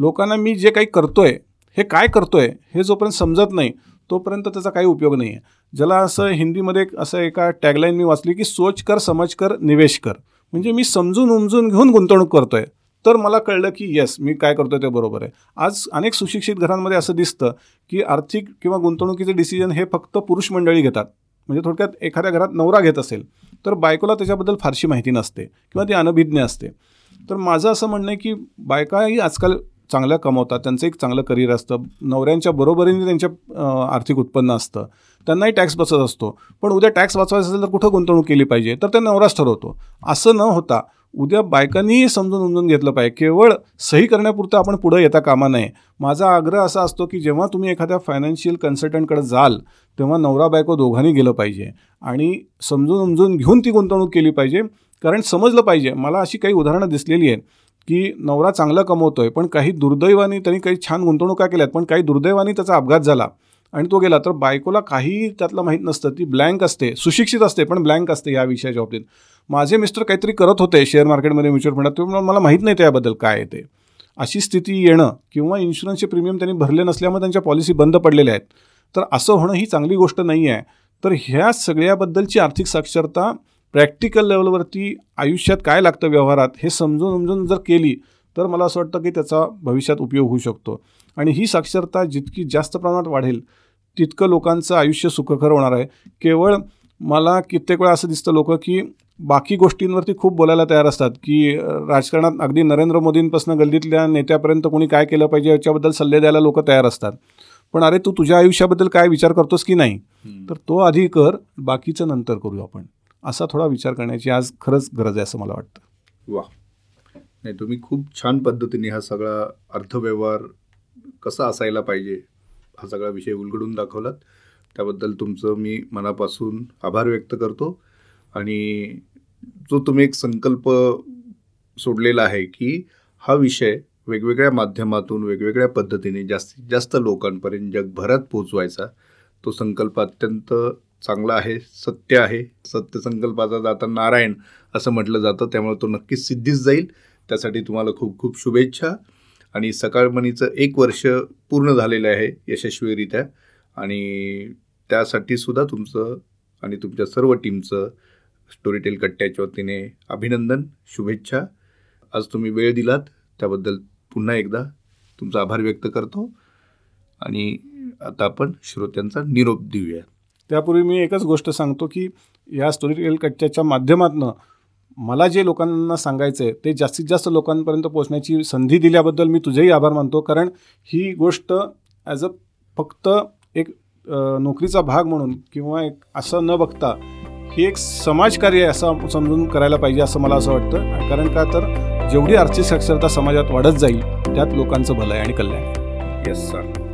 लोकांना मी जे काही करतोय हे काय करतोय हे जोपर्यंत समजत नाही तोपर्यंत त्याचा काही उपयोग नाही आहे. ज्याला असं हिंदीमध्ये असं एका टॅगलाईन मी वाचली की सोच कर, समज कर, निवेश कर, म्हणजे मी समजून उमजून घेऊन गुंतवणूक करतोय तर मला कळलं की येस मी काय करतो ते बरोबर आहे. आज अनेक सुशिक्षित घरांमध्ये असं दिसतं की आर्थिक किंवा गुंतवणुकीचे डिसिजन हे फक्त पुरुष मंडळी घेतात. म्हणजे थोडक्यात एखाद्या घरात नवरा घेत असेल तर बायकोला त्याच्याबद्दल फारशी माहिती नसते किंवा ती अनभिज्ञ असते. तर माझं असं म्हणणं आहे की बायकाही आजकाल चांगल्या कमवतात, त्यांचं एक चांगलं करिअर असतं, नवऱ्यांच्या बरोबरीने त्यांच्या आर्थिक उत्पन्न असतं, त्यांनाही टॅक्स बसत असतो. पण उद्या टॅक्स वाचवायचा असेल तर कुठं गुंतवणूक केली पाहिजे तर त्या नवराच ठरवतो. असं न होता उद्या बायकांनीही समजून उमजून घेतलं पाहिजे, केवळ सही करण्यापुरतं आपण पुढे येता कामा नये. माझा आग्रह असा असतो की जेव्हा तुम्ही एखाद्या फायनान्शियल कन्सल्टंटकडे जाल तेव्हा नवरा बायको दोघांनी गेलं पाहिजे आणि समजून उमजून घेऊन ती गुंतवणूक केली पाहिजे. कारण समजलं पाहिजे, मला अशी काही उदाहरणं दिसलेली आहेत की नवरा चांगला कमवतोय पण काही दुर्दैवाने त्यांनी काही छान गुंतवणुका केल्यात, पण काही दुर्दैवाने त्याचा अपघात झाला आणि तो गेला, तर बायकोला काही त्यातलं माहीत नसतं, ती ब्लँक असते. सुशिक्षित असते पण ब्लँक असते या विषयाच्या बाबतीत. माझे मिस्टर काहीतरी करत होते शेअर मार्केटमध्ये, म्युच्युअल फंडात, त्यामुळे मला माहीत नाही त्याबद्दल काय आहे ते. अशी स्थिती येणं किंवा इन्शुरन्सचे प्रीमियम त्यांनी भरले नसल्यामुळे त्यांच्या पॉलिसी बंद पडलेल्या आहेत, तर असं होणं ही चांगली गोष्ट नाही आहे. तर ह्या सगळ्याबद्दलची आर्थिक साक्षरता प्रॅक्टिकल लेवलवरती आयुष्यात काय लागतं व्यवहारात हे समजून समजून जर केली तर मला असं वाटतं की त्याचा भविष्यात उपयोग होऊ शकतो. आणि ही साक्षरता जितकी जास्त प्रमाणात वाढेल तितकं लोकांचं आयुष्य सुखकर होणार आहे. केवळ मला कित्येक वेळा असं दिसतं लोक की बाकी गोष्टींवरती खूप बोलायला तयार असतात की राजकारणात अगदी नरेंद्र मोदींपासून गल्लीतल्या नेत्यापर्यंत कोणी काय केलं पाहिजे याच्याबद्दल सल्ले द्यायला लोक तयार असतात. पण अरे तू तुझ्या आयुष्याबद्दल काय विचार करतोस की नाही, तर तो आधी कर, बाकीचं नंतर करू आपण, असा थोडा विचार करण्याची आज खरंच गरज आहे असं मला वाटतं. वा, नाही तुम्ही खूप छान पद्धतीने हा सगळा अर्थव्यवहार कसा असायला पाहिजे हा सगळा विषय उलगडून दाखवलात. त्याबद्दल तुमचं मी मनापासून आभार व्यक्त करतो. आणि जो तुम्ही एक संकल्प सोडलेला आहे की हा विषय वेगवेगळ्या माध्यमातून वेगवेगळ्या पद्धतीने जास्तीत जास्त लोकांपर्यंत जगभरात पोचवायचा, तो संकल्प अत्यंत चांगला आहे, सत्य आहे. सत्य संकल्पाचा दाता नारायण असं म्हटलं जातं, त्यामुळे तो नक्कीच सिद्धीच जाईल. त्यासाठी तुम्हाला खूप खूप शुभेच्छा. आणि सकाळ मनीचं एक वर्ष पूर्ण झालेलं आहे यशस्वीरित्या, आणि त्यासाठी सुद्धा तुमचं आणि तुमच्या सर्व टीमचं स्टोरीटेल कट्ट्याच्या वतीने अभिनंदन, शुभेच्छा. आज तुम्ही वेळ दिलात त्याबद्दल पुन्हा एकदा तुमचा आभार व्यक्त करतो. आणि आता आपण श्रोत्यांचा निरोप देऊया. त्यापूर्वी मी एकच गोष्ट सांगतो की या स्टोरीटेल कट्ट्याच्या माध्यमातून मला जे लोकांना सांगायचं आहे ते जास्तीत जास्त लोकांपर्यंत पोहोचण्याची संधी दिल्याबद्दल मी तुझेही आभार मानतो. कारण ही गोष्ट ॲज अ फक्त एक नोकरीचा भाग म्हणून किंवा एक असं न बघता ही एक समाजकार्य असं समजून करायला पाहिजे असं मला असं वाटतं. कारण का तर जेवढी आर्थिक साक्षरता समाजात वाढत जाईल त्यात लोकांचं भलं आहे आणि कल्याण. Yes sir.